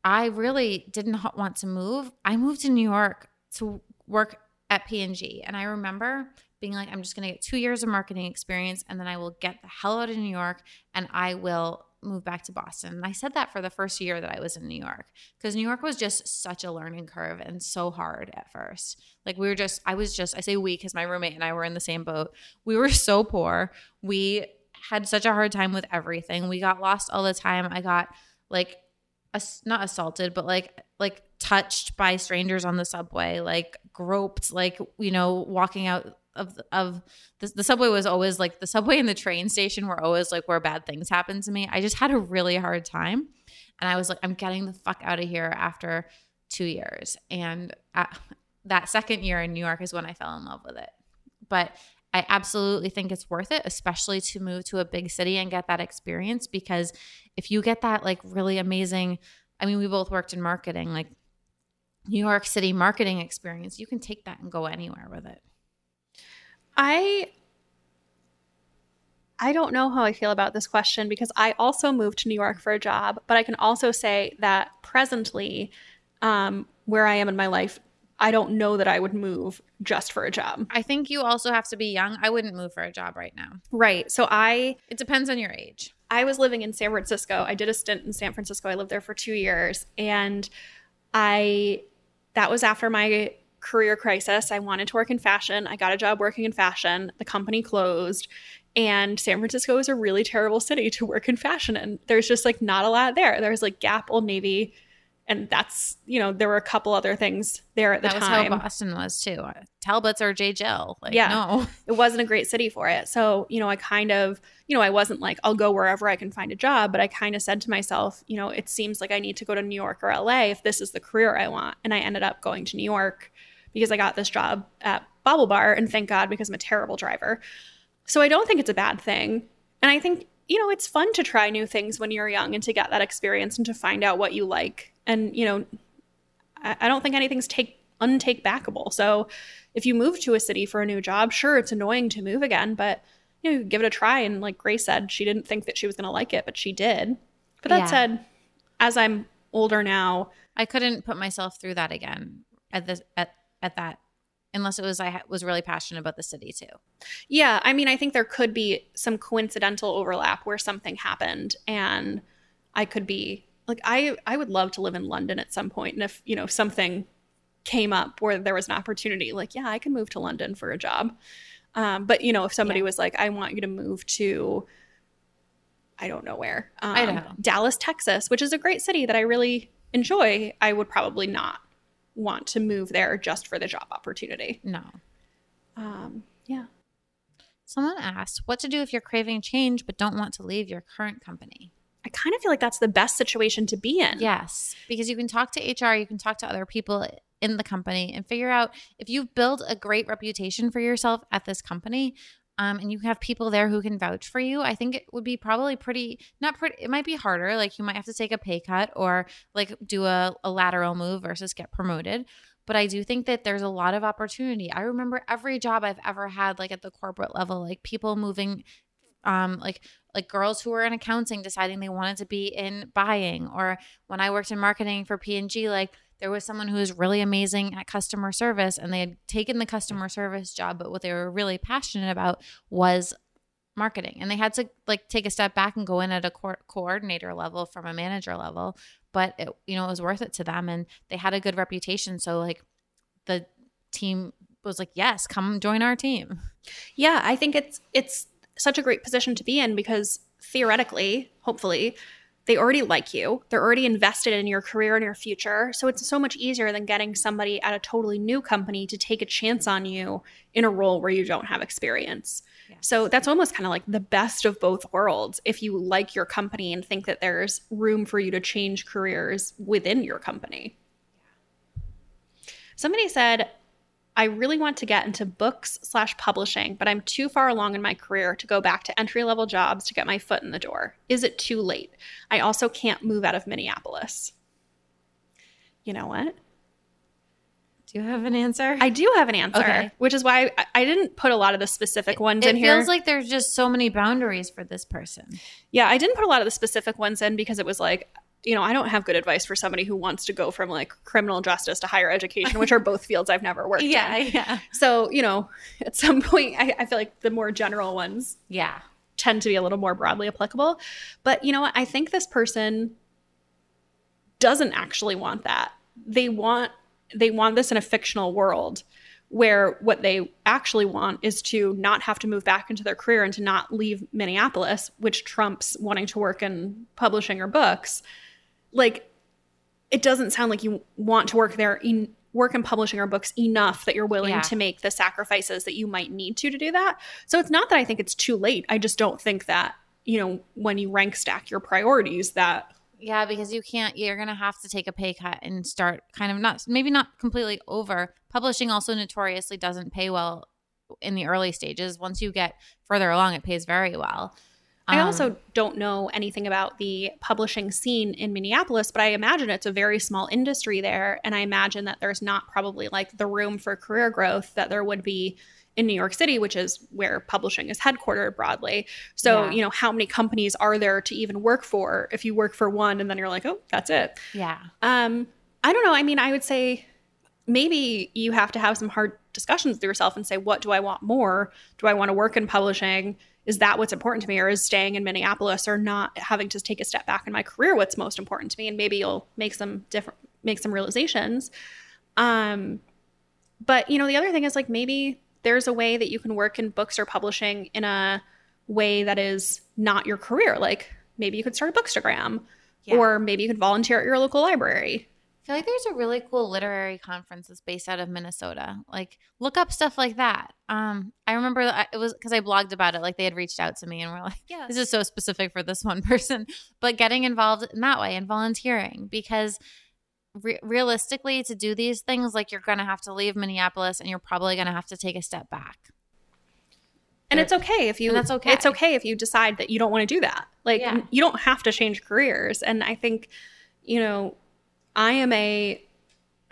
I really didn't want to move. I moved to New York to work at P and G, and I remember being like, I'm just going to get two years of marketing experience, and then I will get the hell out of New York, and I will – move back to Boston. And I said that for the first year that I was in New York, because New York was just such a learning curve and so hard at first. Like we were just, I was just, I say we because my roommate and I were in the same boat. We were so poor. We had such a hard time with everything. We got lost all the time. I got like, ass- not assaulted, but like, like touched by strangers on the subway, like groped, like, you know, walking out of of the, the subway was always like the subway and the train station were always like where bad things happened to me. I just had a really hard time. And I was like, I'm getting the fuck out of here after two years. And I, that second year in New York is when I fell in love with it. But I absolutely think it's worth it, especially to move to a big city and get that experience, because if you get that like really amazing, I mean, we both worked in marketing, like New York City marketing experience, you can take that and go anywhere with it. I I don't know how I feel about this question, because I also moved to New York for a job, but I can also say that presently, um, where I am in my life, I don't know that I would move just for a job. I think you also have to be young. I wouldn't move for a job right now. Right. So I – it depends on your age. I was living in San Francisco. I did a stint in San Francisco. I lived there for two years, and I – that was after my – career crisis. I wanted to work in fashion. I got a job working in fashion. The company closed, And San Francisco is a really terrible city to work in fashion in. There's just like not a lot there. There's like Gap, Old Navy, and that's, you know, there were a couple other things there at the time. That was how Boston was too. Talbots or J. Jill. Like, yeah. No. It wasn't a great city for it. So, you know, I kind of, you know, I wasn't like, I'll go wherever I can find a job, but I kind of said to myself, you know, it seems like I need to go to New York or L A if this is the career I want. And I ended up going to New York because I got this job at BaubleBar, and thank God, because I'm a terrible driver. So I don't think it's a bad thing. And I think, you know, it's fun to try new things when you're young and to get that experience and to find out what you like. And, you know, I, I don't think anything's take untake-backable. So if you move to a city for a new job, sure, it's annoying to move again, but, you know, you give it a try. And like Grace said, she didn't think that she was going to like it, but she did. But that yeah. said, as I'm older now, I couldn't put myself through that again at this, at, at that. Unless it was I was really passionate about the city too. Yeah. I mean, I think there could be some coincidental overlap where something happened and I could be like, I, I would love to live in London at some point. And if, you know, something came up where there was an opportunity, like, yeah, I can move to London for a job. Um, but, you know, if somebody yeah. was like, I want you to move to, I don't know where, um, I don't know. Dallas, Texas, which is a great city that I really enjoy, I would probably not want to move there just for the job opportunity. No. Um, yeah. Someone asked, what to do if you're craving change but don't want to leave your current company? I kind of feel like that's the best situation to be in. Yes, because you can talk to H R, you can talk to other people in the company and figure out if you've built a great reputation for yourself at this company, um, and you have people there who can vouch for you, I think it would be probably pretty – not pretty – it might be harder. Like you might have to take a pay cut or like do a, a lateral move versus get promoted. But I do think that there's a lot of opportunity. I remember every job I've ever had like at the corporate level, like people moving – Um, like like girls who were in accounting deciding they wanted to be in buying, or when I worked in marketing for P and G, like there was someone who was really amazing at customer service and they had taken the customer service job, but what they were really passionate about was marketing, and they had to like take a step back and go in at a co- coordinator level from a manager level, but it, you know, it was worth it to them and they had a good reputation, so like the team was like, yes, come join our team. Yeah, I think it's it's such a great position to be in because theoretically, hopefully, they already like you. They're already invested in your career and your future. So it's so much easier than getting somebody at a totally new company to take a chance on you in a role where you don't have experience. Yeah. So that's almost kind of like the best of both worlds if you like your company and think that there's room for you to change careers within your company. Yeah. Somebody said, I really want to get into books slash publishing, but I'm too far along in my career to go back to entry-level jobs to get my foot in the door. Is it too late? I also can't move out of Minneapolis. You know what? Do you have an answer? I do have an answer, okay. Which is why I, I didn't put a lot of the specific ones it, in it here. It feels like there's just so many boundaries for this person. Yeah, I didn't put a lot of the specific ones in because it was like – you know, I don't have good advice for somebody who wants to go from like criminal justice to higher education, which are both fields I've never worked yeah, in. Yeah, yeah. So, you know, at some point, I, I feel like the more general ones yeah, tend to be a little more broadly applicable. But you know what? I think this person doesn't actually want that. They want they want this in a fictional world where what they actually want is to not have to move back into their career and to not leave Minneapolis, which trumps wanting to work in publishing or books. Like, it doesn't sound like you want to work there, in, work in publishing or books enough that you're willing yeah. to make the sacrifices that you might need to to do that. So it's not that I think it's too late. I just don't think that, you know, when you rank stack your priorities that. Yeah, because you can't, you're going to have to take a pay cut and start kind of not, maybe not completely over. Publishing also notoriously doesn't pay well in the early stages. Once you get further along, it pays very well. I also don't know anything about the publishing scene in Minneapolis, but I imagine it's a very small industry there. And I imagine that there's not probably like the room for career growth that there would be in New York City, which is where publishing is headquartered broadly. So, yeah. you know, how many companies are there to even work for if you work for one and then you're like, oh, that's it. Yeah. Um, I don't know. I mean, I would say maybe you have to have some hard discussions with yourself and say, what do I want more? Do I want to work in publishing? Is that what's important to me, or is staying in Minneapolis or not having to take a step back in my career what's most important to me? And maybe you'll make some different, make some realizations. Um, but you know, the other thing is like maybe there's a way that you can work in books or publishing in a way that is not your career. Like maybe you could start a bookstagram, yeah. or maybe you could volunteer at your local library. I feel like there's a really cool literary conference that's based out of Minnesota. Like, look up stuff like that. Um, I remember I, it was because I blogged about it. Like, they had reached out to me and were like, yeah. this is so specific for this one person. But getting involved in that way and volunteering, because re- realistically to do these things, like you're going to have to leave Minneapolis and you're probably going to have to take a step back. And it's okay if you – that's okay. It's okay if you decide that you don't want to do that. Like, yeah. you don't have to change careers. And I think, you know – I am a,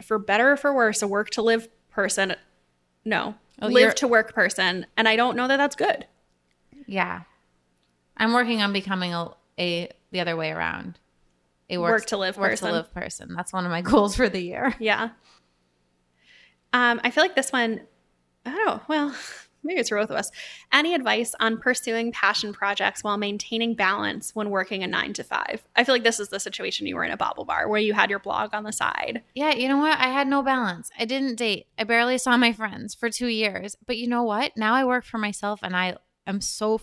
for better or for worse, a work to live person. No, oh, live to work person. And I don't know that that's good. Yeah. I'm working on becoming a, a the other way around. A work, work to live work person. Work to live person. That's one of my goals for the year. Yeah. Um, I feel like this one, I don't know. Well, maybe it's for both of us. Any advice on pursuing passion projects while maintaining balance when working a nine to five? I feel like this is the situation you were in at BaubleBar, where you had your blog on the side. Yeah, you know what? I had no balance. I didn't date. I barely saw my friends for two years. But you know what? Now I work for myself, and I am so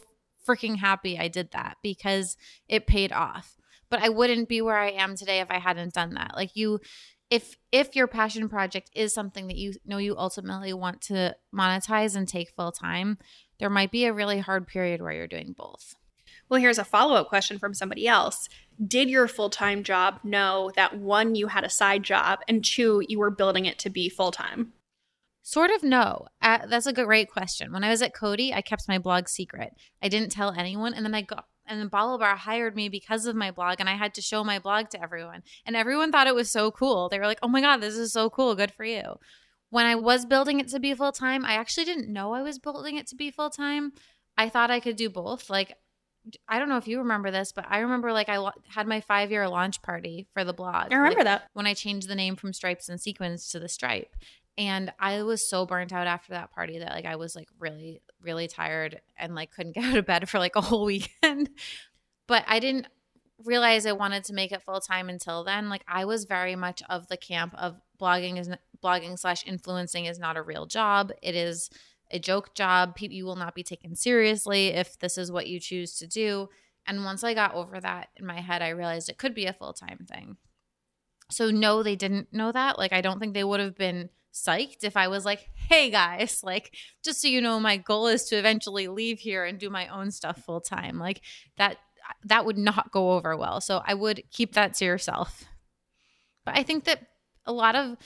freaking happy I did that because it paid off. But I wouldn't be where I am today if I hadn't done that. Like you – If if your passion project is something that you know you ultimately want to monetize and take full time, there might be a really hard period where you're doing both. Well, here's a follow-up question from somebody else. Did your full-time job know that, one, you had a side job, and two, you were building it to be full-time? Sort of no. Uh, that's a great question. When I was at Coty, I kept my blog secret. I didn't tell anyone, and then I got – And then BaubleBar hired me because of my blog, and I had to show my blog to everyone. And everyone thought it was so cool. They were like, oh my God, this is so cool. Good for you. When I was building it to be full-time, I actually didn't know I was building it to be full-time. I thought I could do both. Like, I don't know if you remember this, but I remember like I lo- had my five-year launch party for the blog. I remember like, that. When I changed the name from Stripes and Sequins to The Stripe. And I was so burnt out after that party that like I was like really, really tired and like couldn't get out of bed for like a whole weekend. But I didn't realize I wanted to make it full time until then. Like I was very much of the camp of blogging is blogging slash influencing is not a real job. It is a joke job. You will not be taken seriously if this is what you choose to do. And once I got over that in my head, I realized it could be a full time thing. So no, they didn't know that. Like I don't think they would have been psyched if I was like, hey guys, like just so you know, my goal is to eventually leave here and do my own stuff full time. Like that that would not go over well. So I would keep that to yourself. But I think that a lot of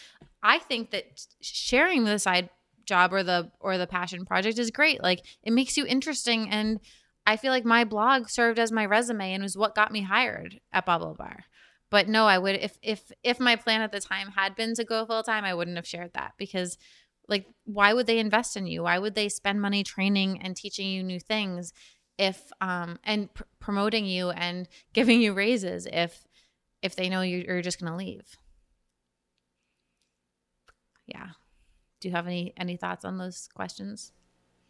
I think that sharing the side job or the or the passion project is great. Like it makes you interesting, and I feel like my blog served as my resume and was what got me hired at BaubleBar. But no, I would if if if my plan at the time had been to go full time, I wouldn't have shared that because, like, why would they invest in you? Why would they spend money training and teaching you new things, if um and pr- promoting you and giving you raises if if they know you're just gonna leave? Yeah. Do you have any any thoughts on those questions?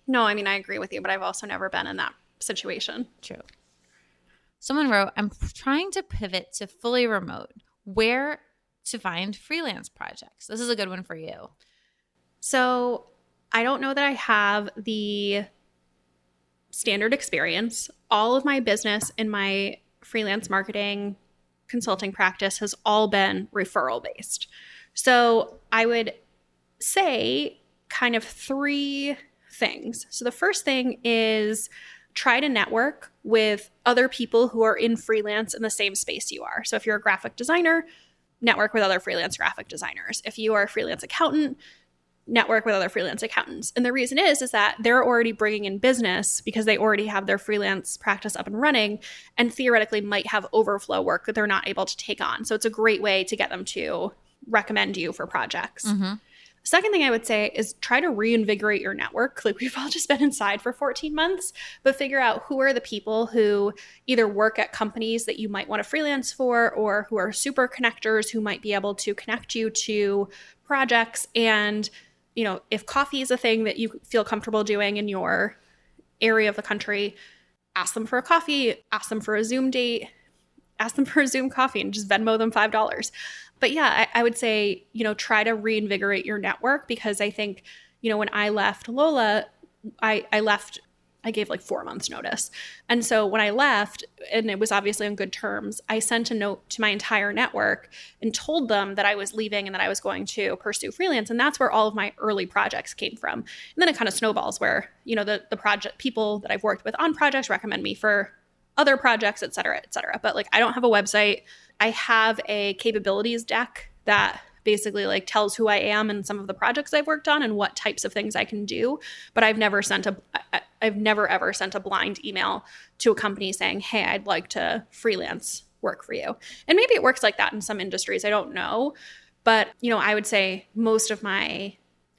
No, I mean I agree with you, but I've also never been in that situation. True. Someone wrote, I'm trying to pivot to fully remote. Where to find freelance projects? This is a good one for you. So I don't know that I have the standard experience. All of my business in my freelance marketing consulting practice has all been referral based. So I would say kind of three things. So the first thing is try to network with other people who are in freelance in the same space you are. So if you're a graphic designer, network with other freelance graphic designers. If you are a freelance accountant, network with other freelance accountants. And the reason is, is that they're already bringing in business because they already have their freelance practice up and running and theoretically might have overflow work that they're not able to take on. So it's a great way to get them to recommend you for projects. Mm-hmm. Second thing I would say is try to reinvigorate your network. Like we've all just been inside for fourteen months, but figure out who are the people who either work at companies that you might want to freelance for or who are super connectors who might be able to connect you to projects. And, you know, if coffee is a thing that you feel comfortable doing in your area of the country, ask them for a coffee, ask them for a Zoom date, ask them for a Zoom coffee and just Venmo them five dollars. But yeah, I, I would say, you know, try to reinvigorate your network because I think, you know, when I left Lola, I, I left I gave like four months notice. And so when I left, and it was obviously on good terms, I sent a note to my entire network and told them that I was leaving and that I was going to pursue freelance. And that's where all of my early projects came from. And then it kind of snowballs where, you know, the, the project people that I've worked with on projects recommend me for other projects, et cetera, et cetera. But like, I don't have a website. I have a capabilities deck that basically like tells who I am and some of the projects I've worked on and what types of things I can do. But I've never sent a, I've never ever sent a blind email to a company saying, hey, I'd like to freelance work for you. And maybe it works like that in some industries. I don't know. But, you know, I would say most of my,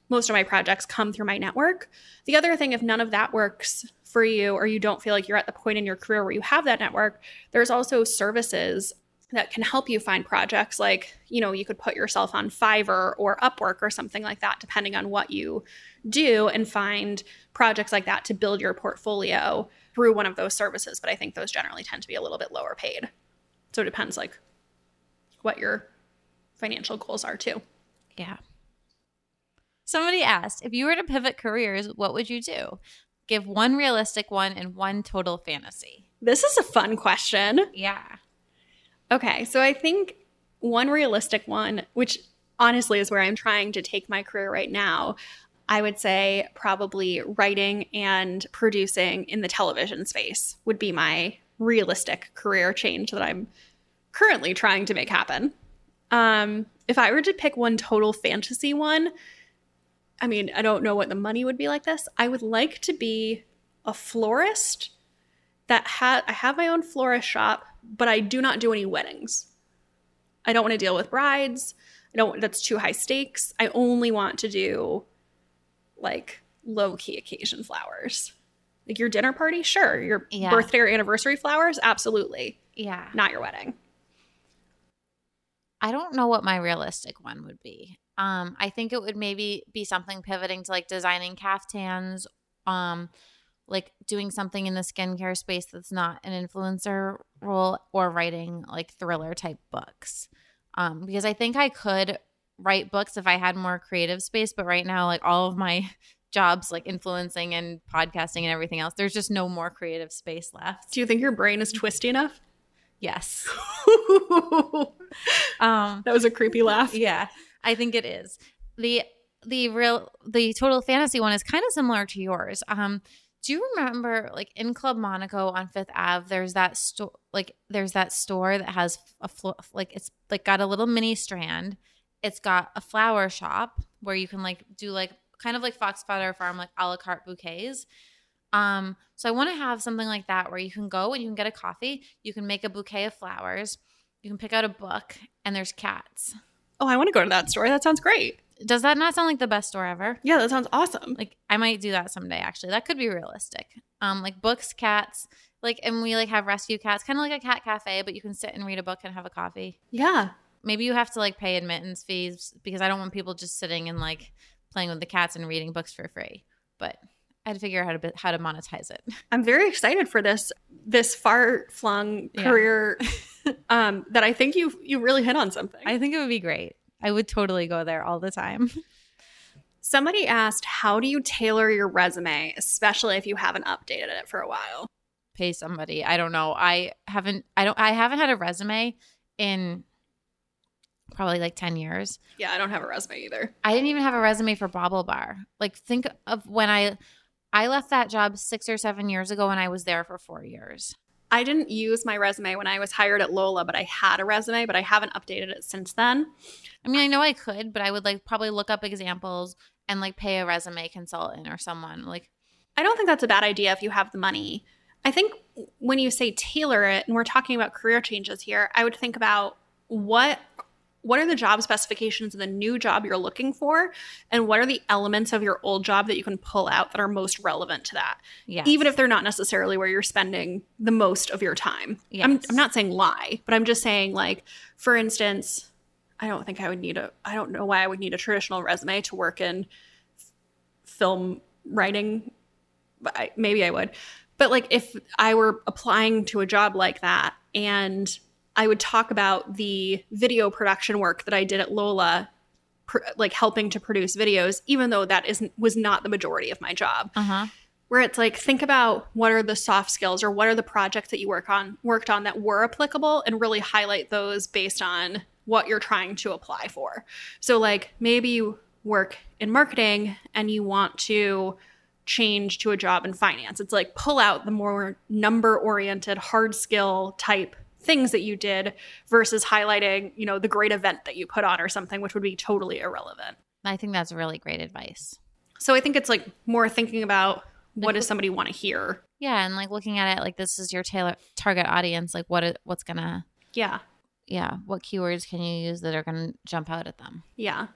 most of my projects come through my network. The other thing, if none of that works for you, or you don't feel like you're at the point in your career where you have that network, there's also services that can help you find projects. Like, you know, you could put yourself on Fiverr or Upwork or something like that, depending on what you do, and find projects like that to build your portfolio through one of those services. But I think those generally tend to be a little bit lower paid. So it depends like what your financial goals are too. Yeah. Somebody asked, if you were to pivot careers, what would you do? Give one realistic one and one total fantasy. This is a fun question. Yeah. Okay, so I think one realistic one, which honestly is where I'm trying to take my career right now, I would say probably writing and producing in the television space would be my realistic career change that I'm currently trying to make happen. Um, if I were to pick one total fantasy one, I mean, I don't know what the money would be like this. I would like to be a florist that ha- I have my own florist shop, but I do not do any weddings. I don't want to deal with brides. I don't. That's too high stakes. I only want to do like low-key occasion flowers. Like your dinner party, sure. Your yeah. birthday or anniversary flowers, absolutely. Yeah. Not your wedding. I don't know what my realistic one would be. Um, I think it would maybe be something pivoting to like designing caftans, um, like doing something in the skincare space that's not an influencer role, or writing like thriller type books. Um, because I think I could write books if I had more creative space, but right now like all of my jobs like influencing and podcasting and everything else, there's just no more creative space left. Do you think your brain is twisty enough? Yes. um, that was a creepy laugh. Yeah. I think it is. The the real the total fantasy one is kind of similar to yours. Um, do you remember like in Club Monaco on Fifth Avenue? There's that store like there's that store that has a flo- like it's like got a little mini Strand. It's got a flower shop where you can like do like kind of like Foxfire Farm, like a la carte bouquets. Um, so I want to have something like that where you can go and you can get a coffee, you can make a bouquet of flowers, you can pick out a book, and there's cats. Oh, I want to go to that store. That sounds great. Does that not sound like the best store ever? Yeah, that sounds awesome. Like I might do that someday actually. That could be realistic. Um, like books, cats, like and we like have rescue cats, kind of like a cat cafe, but you can sit and read a book and have a coffee. Yeah. Maybe you have to like pay admittance fees because I don't want people just sitting and like playing with the cats and reading books for free. But I had to figure out how to how to monetize it. I'm very excited for this this far-flung career yeah. um, that I think you you really hit on something. I think it would be great. I would totally go there all the time. Somebody asked, how do you tailor your resume, especially if you haven't updated it for a while? Pay somebody. I don't know. I haven't I don't I haven't had a resume in probably like ten years. Yeah, I don't have a resume either. I didn't even have a resume for BaubleBar. Like think of when I I left that job six or seven years ago and I was there for four years. I didn't use my resume when I was hired at Lola, but I had a resume, but I haven't updated it since then. I mean, I know I could, but I would like probably look up examples and like pay a resume consultant or someone. Like, I don't think that's a bad idea if you have the money. I think when you say tailor it, and we're talking about career changes here, I would think about what – what are the job specifications of the new job you're looking for? And what are the elements of your old job that you can pull out that are most relevant to that? Yes. Even if they're not necessarily where you're spending the most of your time. Yes. I'm, I'm not saying lie, but I'm just saying like, for instance, I don't think I would need a, I don't know why I would need a traditional resume to work in f- film writing. But I, maybe I would. But like if I were applying to a job like that and I would talk about the video production work that I did at Lola, pr- like helping to produce videos, even though that isn't was not the majority of my job. Uh-huh. where it's like, think about what are the soft skills or what are the projects that you work on, worked on that were applicable, and really highlight those based on what you're trying to apply for. So like maybe you work in marketing and you want to change to a job in finance. It's like pull out the more number-oriented, hard skill type things that you did versus highlighting, you know, the great event that you put on or something, which would be totally irrelevant. I think that's really great advice. So I think it's like more thinking about what does somebody want to hear? Yeah. And like looking at it like this is your tailor- target audience. Like what is, what's going to – yeah. Yeah. What keywords can you use that are going to jump out at them? Yeah.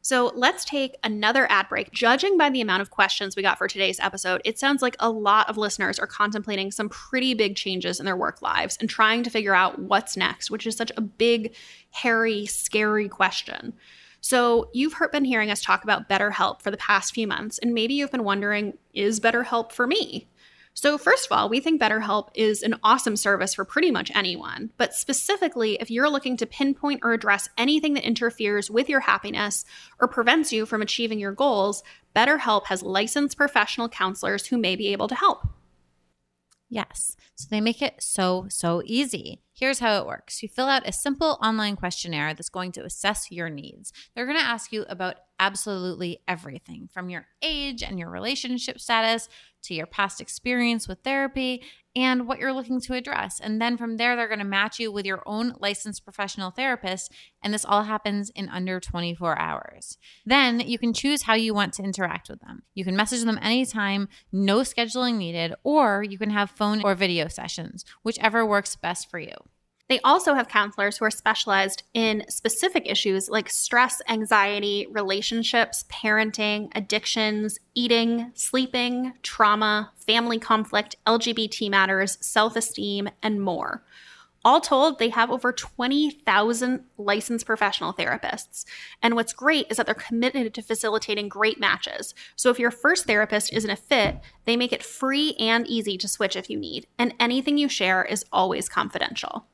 So let's take another ad break. Judging by the amount of questions we got for today's episode, it sounds like a lot of listeners are contemplating some pretty big changes in their work lives and trying to figure out what's next, which is such a big, hairy, scary question. So you've been hearing us talk about BetterHelp for the past few months, and maybe you've been wondering, is BetterHelp for me? So first of all, we think BetterHelp is an awesome service for pretty much anyone, but specifically if you're looking to pinpoint or address anything that interferes with your happiness or prevents you from achieving your goals, BetterHelp has licensed professional counselors who may be able to help. Yes. So they make it so, so easy. Here's how it works. You fill out a simple online questionnaire that's going to assess your needs. They're going to ask you about absolutely everything, from your age and your relationship status to your past experience with therapy and what you're looking to address. And then from there, they're going to match you with your own licensed professional therapist. And this all happens in under twenty-four hours. Then you can choose how you want to interact with them. You can message them anytime, no scheduling needed, or you can have phone or video sessions, whichever works best for you. They also have counselors who are specialized in specific issues like stress, anxiety, relationships, parenting, addictions, eating, sleeping, trauma, family conflict, L G B T matters, self-esteem, and more. All told, they have over twenty thousand licensed professional therapists. And what's great is that they're committed to facilitating great matches. So if your first therapist isn't a fit, they make it free and easy to switch if you need. And anything you share is always confidential.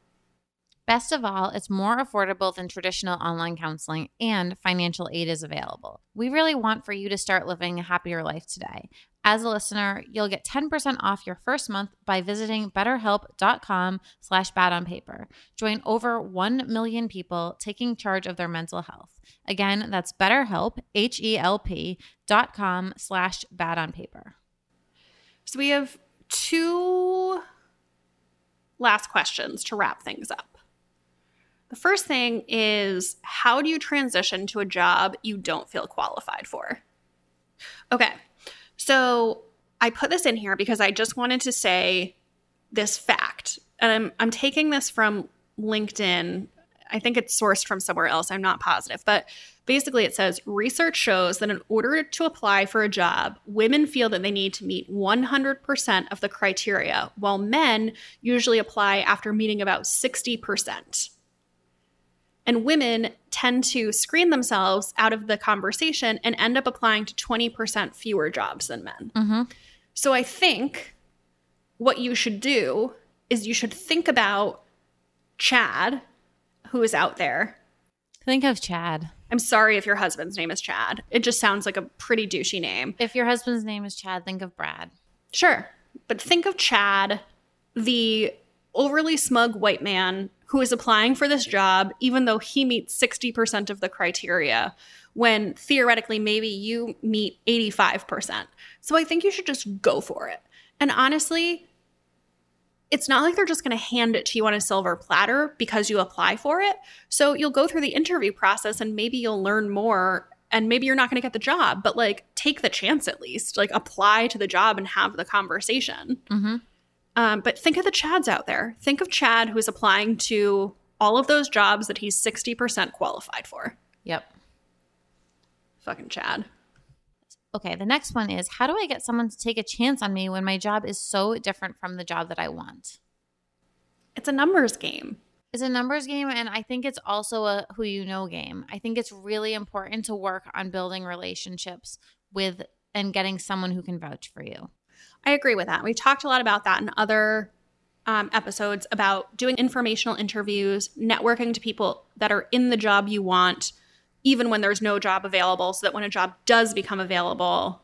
Best of all, it's more affordable than traditional online counseling, and financial aid is available. We really want for you to start living a happier life today. As a listener, you'll get ten percent off your first month by visiting betterhelp.com slash bad on paper. Join over one million people taking charge of their mental health. Again, that's betterhelp, H E L P, dot com slash bad on paper. So we have two last questions to wrap things up. The first thing is, how do you transition to a job you don't feel qualified for? Okay, so I put this in here because I just wanted to say this fact. And I'm, I'm taking this from LinkedIn. I think it's sourced from somewhere else. I'm not positive. But basically it says, research shows that in order to apply for a job, women feel that they need to meet one hundred percent of the criteria, while men usually apply after meeting about sixty percent. And women tend to screen themselves out of the conversation and end up applying to twenty percent fewer jobs than men. Mm-hmm. So I think what you should do is you should think about Chad, who is out there. Think of Chad. I'm sorry if your husband's name is Chad. It just sounds like a pretty douchey name. If your husband's name is Chad, think of Brad. Sure. But think of Chad, the overly smug white man who is applying for this job, even though he meets sixty percent of the criteria, when theoretically maybe you meet eighty-five percent. So I think you should just go for it. And honestly, it's not like they're just going to hand it to you on a silver platter because you apply for it. So you'll go through the interview process and maybe you'll learn more, and maybe you're not going to get the job, but like take the chance at least. Like apply to the job and have the conversation. Mm-hmm. Um, but think of the Chads out there. Think of Chad who is applying to all of those jobs that he's sixty percent qualified for. Yep. Fucking Chad. Okay, the next one is, how do I get someone to take a chance on me when my job is so different from the job that I want? It's a numbers game. It's a numbers game, and I think it's also a who you know game. I think it's really important to work on building relationships with and getting someone who can vouch for you. I agree with that. We talked a lot about that in other um, episodes about doing informational interviews, networking to people that are in the job you want, even when there's no job available, so that when a job does become available,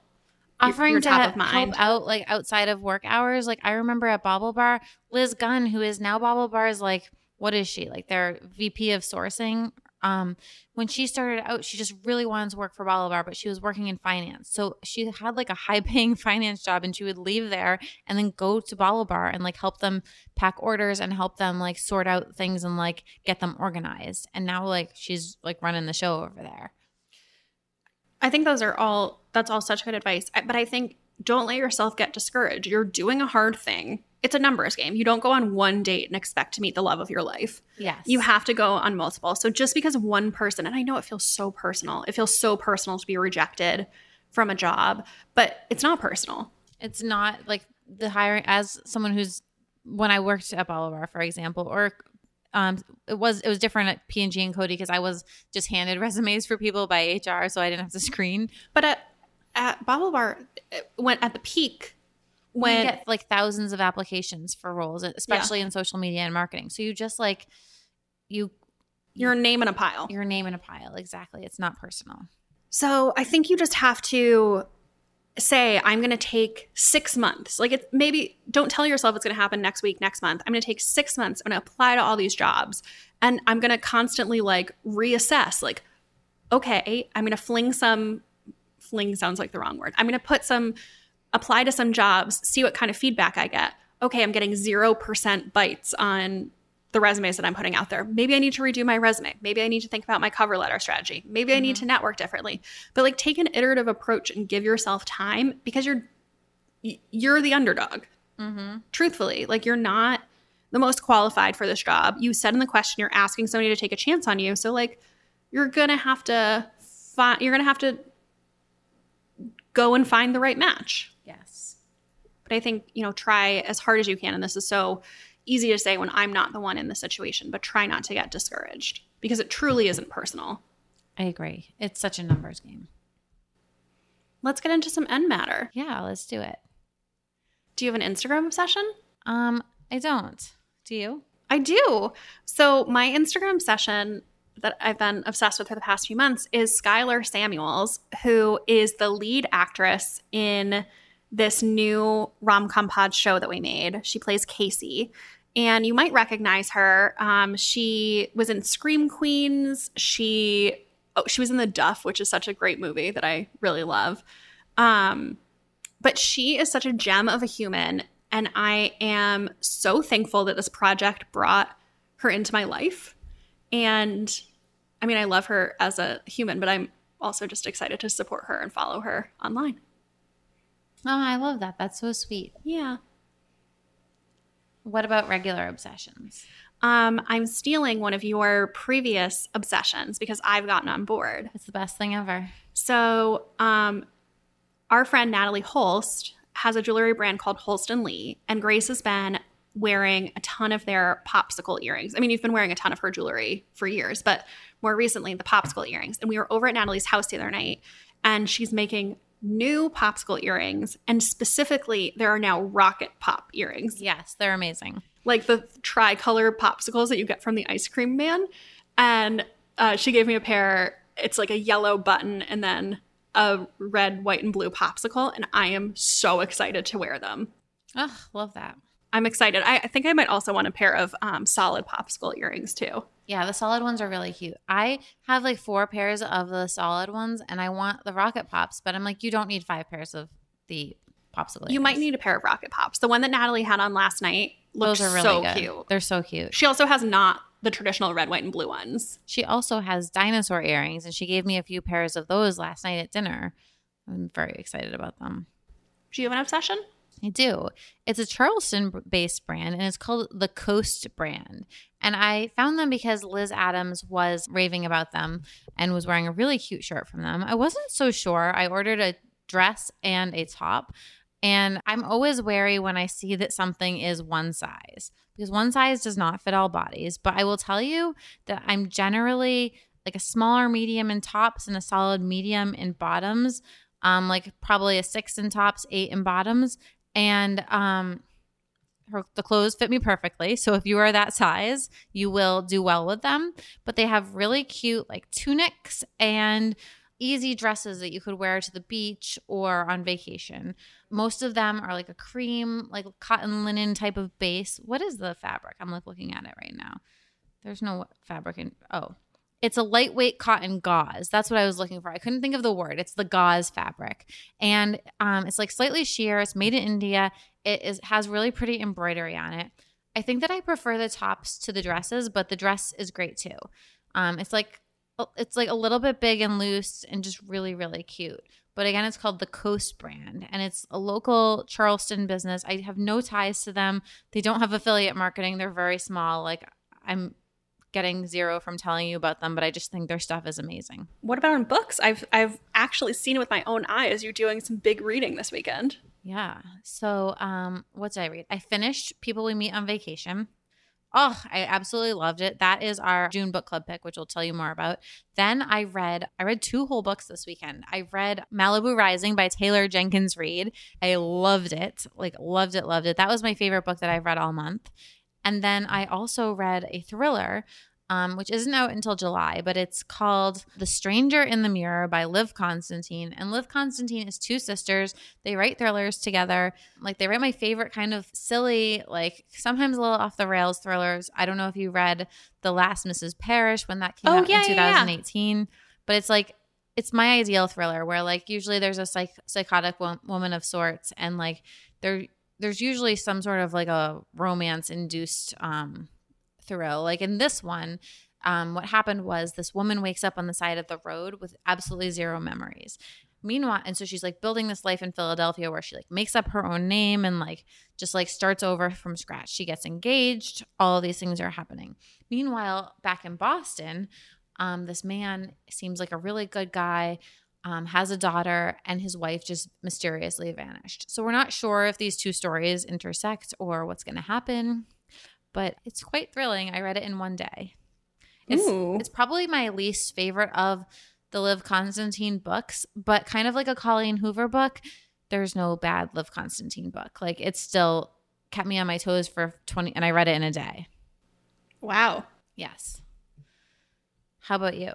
offering you're, you're top to of mind. help out like outside of work hours. Like I remember at BaubleBar, Liz Gunn, who is now BaubleBar's like, what is she? Like their V P of sourcing. Um, when she started out, she just really wanted to work for BaubleBar, but she was working in finance. So she had like a high paying finance job, and she would leave there and then go to BaubleBar and like help them pack orders and help them like sort out things and like get them organized. And now like she's like running the show over there. I think those are all, that's all such good advice. But I think don't let yourself get discouraged. You're doing a hard thing. It's a numbers game. You don't go on one date and expect to meet the love of your life. Yes. You have to go on multiple. So just because one person, and I know it feels so personal. It feels so personal to be rejected from a job, but it's not personal. It's not like the hiring as someone who's, when I worked at BaubleBar, for example, or um, it was it was different at P and G and Coty because I was just handed resumes for people by H R, so I didn't have to screen. But at, at BaubleBar, when at the peak – When you get like thousands of applications for roles, especially yeah. in social media and marketing. So you just like you your name in a pile. Your name in a pile. Exactly. It's not personal. So I think you just have to say, I'm going to take six months. Like it, maybe don't tell yourself it's going to happen next week, next month. I'm going to take six months. I'm going to apply to all these jobs, and I'm going to constantly like reassess. Like, okay, I'm going to fling some. Fling sounds like the wrong word. I'm going to put some. Apply to some jobs, see what kind of feedback I get. Okay, I'm getting zero percent bites on the resumes that I'm putting out there. Maybe I need to redo my resume. Maybe I need to think about my cover letter strategy. Maybe mm-hmm. I need to network differently. But like take an iterative approach and give yourself time because you're you're the underdog. Mm-hmm. Truthfully, like you're not the most qualified for this job. You said in the question you're asking somebody to take a chance on you. So like you're going to have to find you're going to have to go and find the right match. Yes. But I think, you know, try as hard as you can. And this is so easy to say when I'm not the one in the situation, but try not to get discouraged because it truly isn't personal. I agree. It's such a numbers game. Let's get into some end matter. Yeah, let's do it. Do you have an Instagram obsession? Um, I don't. Do you? I do. So my Instagram session that I've been obsessed with for the past few months is Skylar Samuels, who is the lead actress in this new rom-com pod show that we made. She plays Casey, and you might recognize her. Um, she was in Scream Queens. She oh, she was in The Duff, which is such a great movie that I really love. Um, but she is such a gem of a human, and I am so thankful that this project brought her into my life. And I mean, I love her as a human, but I'm also just excited to support her and follow her online. Oh, I love that. That's so sweet. Yeah. What about regular obsessions? Um, I'm stealing one of your previous obsessions because I've gotten on board. It's the best thing ever. So um, our friend Natalie Holst has a jewelry brand called Holst and Lee, and Grace has been wearing a ton of their popsicle earrings. I mean, you've been wearing a ton of her jewelry for years, but more recently the popsicle earrings. And we were over at Natalie's house the other night, and she's making new popsicle earrings. And specifically, there are now rocket pop earrings. Yes, they're amazing. Like the tricolor popsicles that you get from the ice cream man. And uh, she gave me a pair. It's like a yellow button and then a red, white, and blue popsicle. And I am so excited to wear them. Ugh, love that. I'm excited. I, I think I might also want a pair of um, solid popsicle earrings too. Yeah, the solid ones are really cute. I have like four pairs of the solid ones, and I want the rocket pops, but I'm like, you don't need five pairs of the popsicle earrings. You might need a pair of rocket pops. The one that Natalie had on last night looks really so good. Cute. They're so cute. She also has not the traditional red, white, and blue ones. She also has dinosaur earrings, and she gave me a few pairs of those last night at dinner. I'm very excited about them. Do you have an obsession? I do. It's a Charleston-based brand, and it's called the Coast brand. And I found them because Liz Adams was raving about them and was wearing a really cute shirt from them. I wasn't so sure. I ordered a dress and a top, and I'm always wary when I see that something is one size because one size does not fit all bodies. But I will tell you that I'm generally like a smaller medium in tops and a solid medium in bottoms, um, like probably a six in tops, eight in bottoms. And um, her, the clothes fit me perfectly. So if you are that size, you will do well with them. But they have really cute like tunics and easy dresses that you could wear to the beach or on vacation. Most of them are like a cream, like cotton linen type of base. What is the fabric? I'm like looking at it right now. There's no fabric in – oh. It's a lightweight cotton gauze. That's what I was looking for. I couldn't think of the word. It's the gauze fabric. And um, it's like slightly sheer. It's made in India. It is, has really pretty embroidery on it. I think that I prefer the tops to the dresses, but the dress is great too. Um, it's like it's like a little bit big and loose and just really, really cute. But again, it's called the Coast brand, and it's a local Charleston business. I have no ties to them. They don't have affiliate marketing. They're very small. Like I'm getting zero from telling you about them, but I just think their stuff is amazing. What about in books? I've I've actually seen it with my own eyes. You're doing some big reading this weekend. Yeah. So um, what did I read? I finished People We Meet on Vacation. Oh, I absolutely loved it. That is our June book club pick, which we'll tell you more about. Then I read I read two whole books this weekend. I read Malibu Rising by Taylor Jenkins Reid. I loved it. Like loved it, loved it. That was my favorite book that I've read all month. And then I also read a thriller, um, which isn't out until July, but it's called The Stranger in the Mirror by Liv Constantine. And Liv Constantine is two sisters. They write thrillers together. Like they write my favorite kind of silly, like sometimes a little off the rails thrillers. I don't know if you read The Last Missus Parrish when that came oh, out yeah, in two thousand eighteen, yeah. But it's like it's my ideal thriller where like usually there's a psych- psychotic wo- woman of sorts and like they're – there's usually some sort of like a romance-induced um, thrill. Like in this one, um, what happened was this woman wakes up on the side of the road with absolutely zero memories. Meanwhile, and so she's like building this life in Philadelphia where she like makes up her own name and like just like starts over from scratch. She gets engaged. All of these things are happening. Meanwhile, back in Boston, um, this man seems like a really good guy. Um, has a daughter, and his wife just mysteriously vanished. So we're not sure if these two stories intersect or what's going to happen, but it's quite thrilling. I read it in one day. It's, it's probably my least favorite of the Liv Constantine books, but kind of like a Colleen Hoover book, there's no bad Liv Constantine book. Like it still kept me on my toes for twenty, and I read it in a day. Wow. Yes. How about you?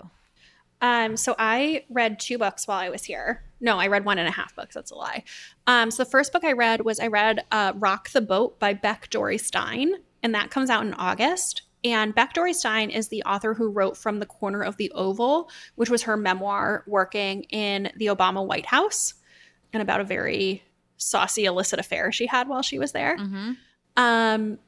Um, so I read two books while I was here. No, I read one and a half books. That's a lie. Um, so the first book I read was I read uh, Rock the Boat by Beck Dorey-Stein, and that comes out in August. And Beck Dorey-Stein is the author who wrote From the Corner of the Oval, which was her memoir working in the Obama White House and about a very saucy illicit affair she had while she was there. Mm-hmm. Um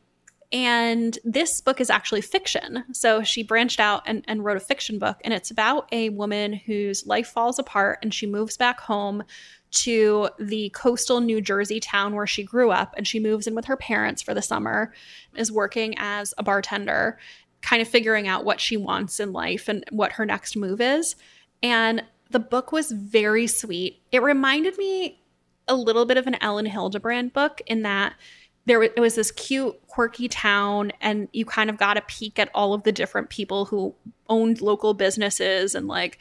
And this book is actually fiction. So she branched out and, and wrote a fiction book. And it's about a woman whose life falls apart and she moves back home to the coastal New Jersey town where she grew up. And she moves in with her parents for the summer, is working as a bartender, kind of figuring out what she wants in life and what her next move is. And the book was very sweet. It reminded me a little bit of an Elin Hilderbrand book in that there was, it was this cute, quirky town, and you kind of got a peek at all of the different people who owned local businesses and like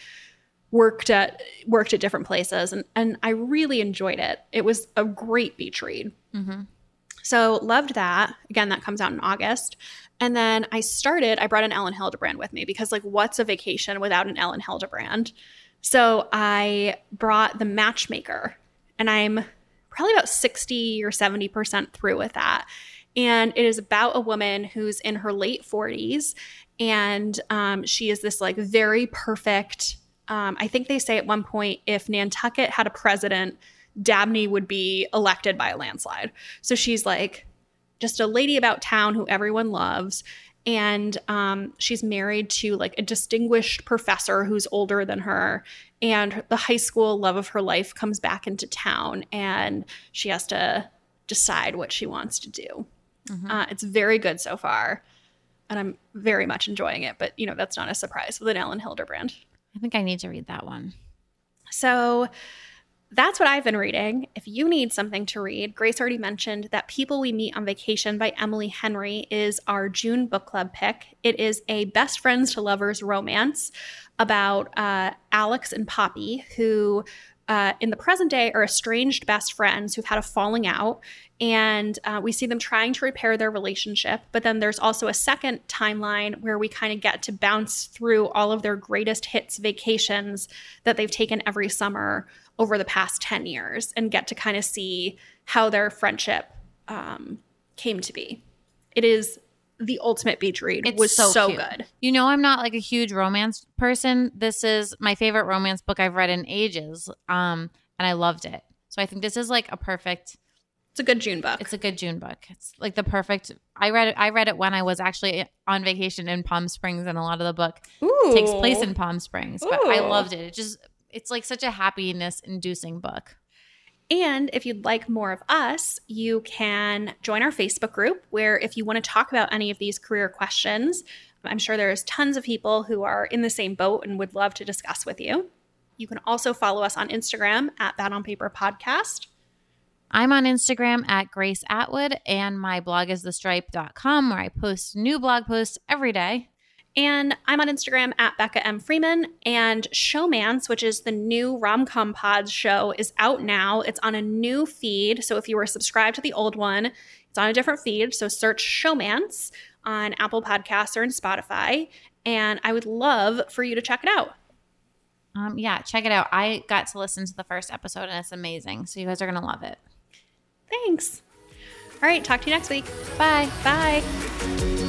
worked at worked at different places. And and I really enjoyed it. It was a great beach read. Mm-hmm. So loved that. Again, that comes out in August. And then I started. I brought an Elin Hilderbrand with me because like, what's a vacation without an Elin Hilderbrand? So I brought The Matchmaker, and I'm probably about sixty or seventy percent through with that. And it is about a woman who's in her late forties, and um, she is this like very perfect um, – I think they say at one point if Nantucket had a president, Dabney would be elected by a landslide. So she's like just a lady about town who everyone loves, and um, she's married to like a distinguished professor who's older than her. And the high school love of her life comes back into town, and she has to decide what she wants to do. Mm-hmm. Uh, it's very good so far, and I'm very much enjoying it. But, you know, that's not a surprise with an Elin Hilderbrand. I think I need to read that one. So that's what I've been reading. If you need something to read, Grace already mentioned that People We Meet on Vacation by Emily Henry is our June book club pick. It is a best friends to lovers romance about uh, Alex and Poppy, who uh, in the present day are estranged best friends who've had a falling out. And uh, we see them trying to repair their relationship. But then there's also a second timeline where we kind of get to bounce through all of their greatest hits vacations that they've taken every summer over the past ten years and get to kind of see how their friendship um, came to be. It is the ultimate beach read. It was so, so good. You know, I'm not like a huge romance person. This is my favorite romance book I've read in ages, um, and I loved it. So I think this is like a perfect – It's a good June book. It's a good June book. It's like the perfect – I read it I read it when I was actually on vacation in Palm Springs, and a lot of the book Ooh. takes place in Palm Springs. But Ooh. I loved it. It just – it's like such a happiness-inducing book. And if you'd like more of us, you can join our Facebook group where if you want to talk about any of these career questions, I'm sure there's tons of people who are in the same boat and would love to discuss with you. You can also follow us on Instagram at Bad on Paper Podcast. I'm on Instagram at Grace Atwood, and my blog is the stripe dot com, where I post new blog posts every day. And I'm on Instagram at Becca M. Freeman, and Showmance, which is the new rom-com pods show, is out now. It's on a new feed, so if you were subscribed to the old one, it's on a different feed, so search Showmance on Apple Podcasts or in Spotify, and I would love for you to check it out. Um, yeah, check it out. I got to listen to the first episode, and it's amazing, so you guys are going to love it. Thanks. All right. Talk to you next week. Bye. Bye.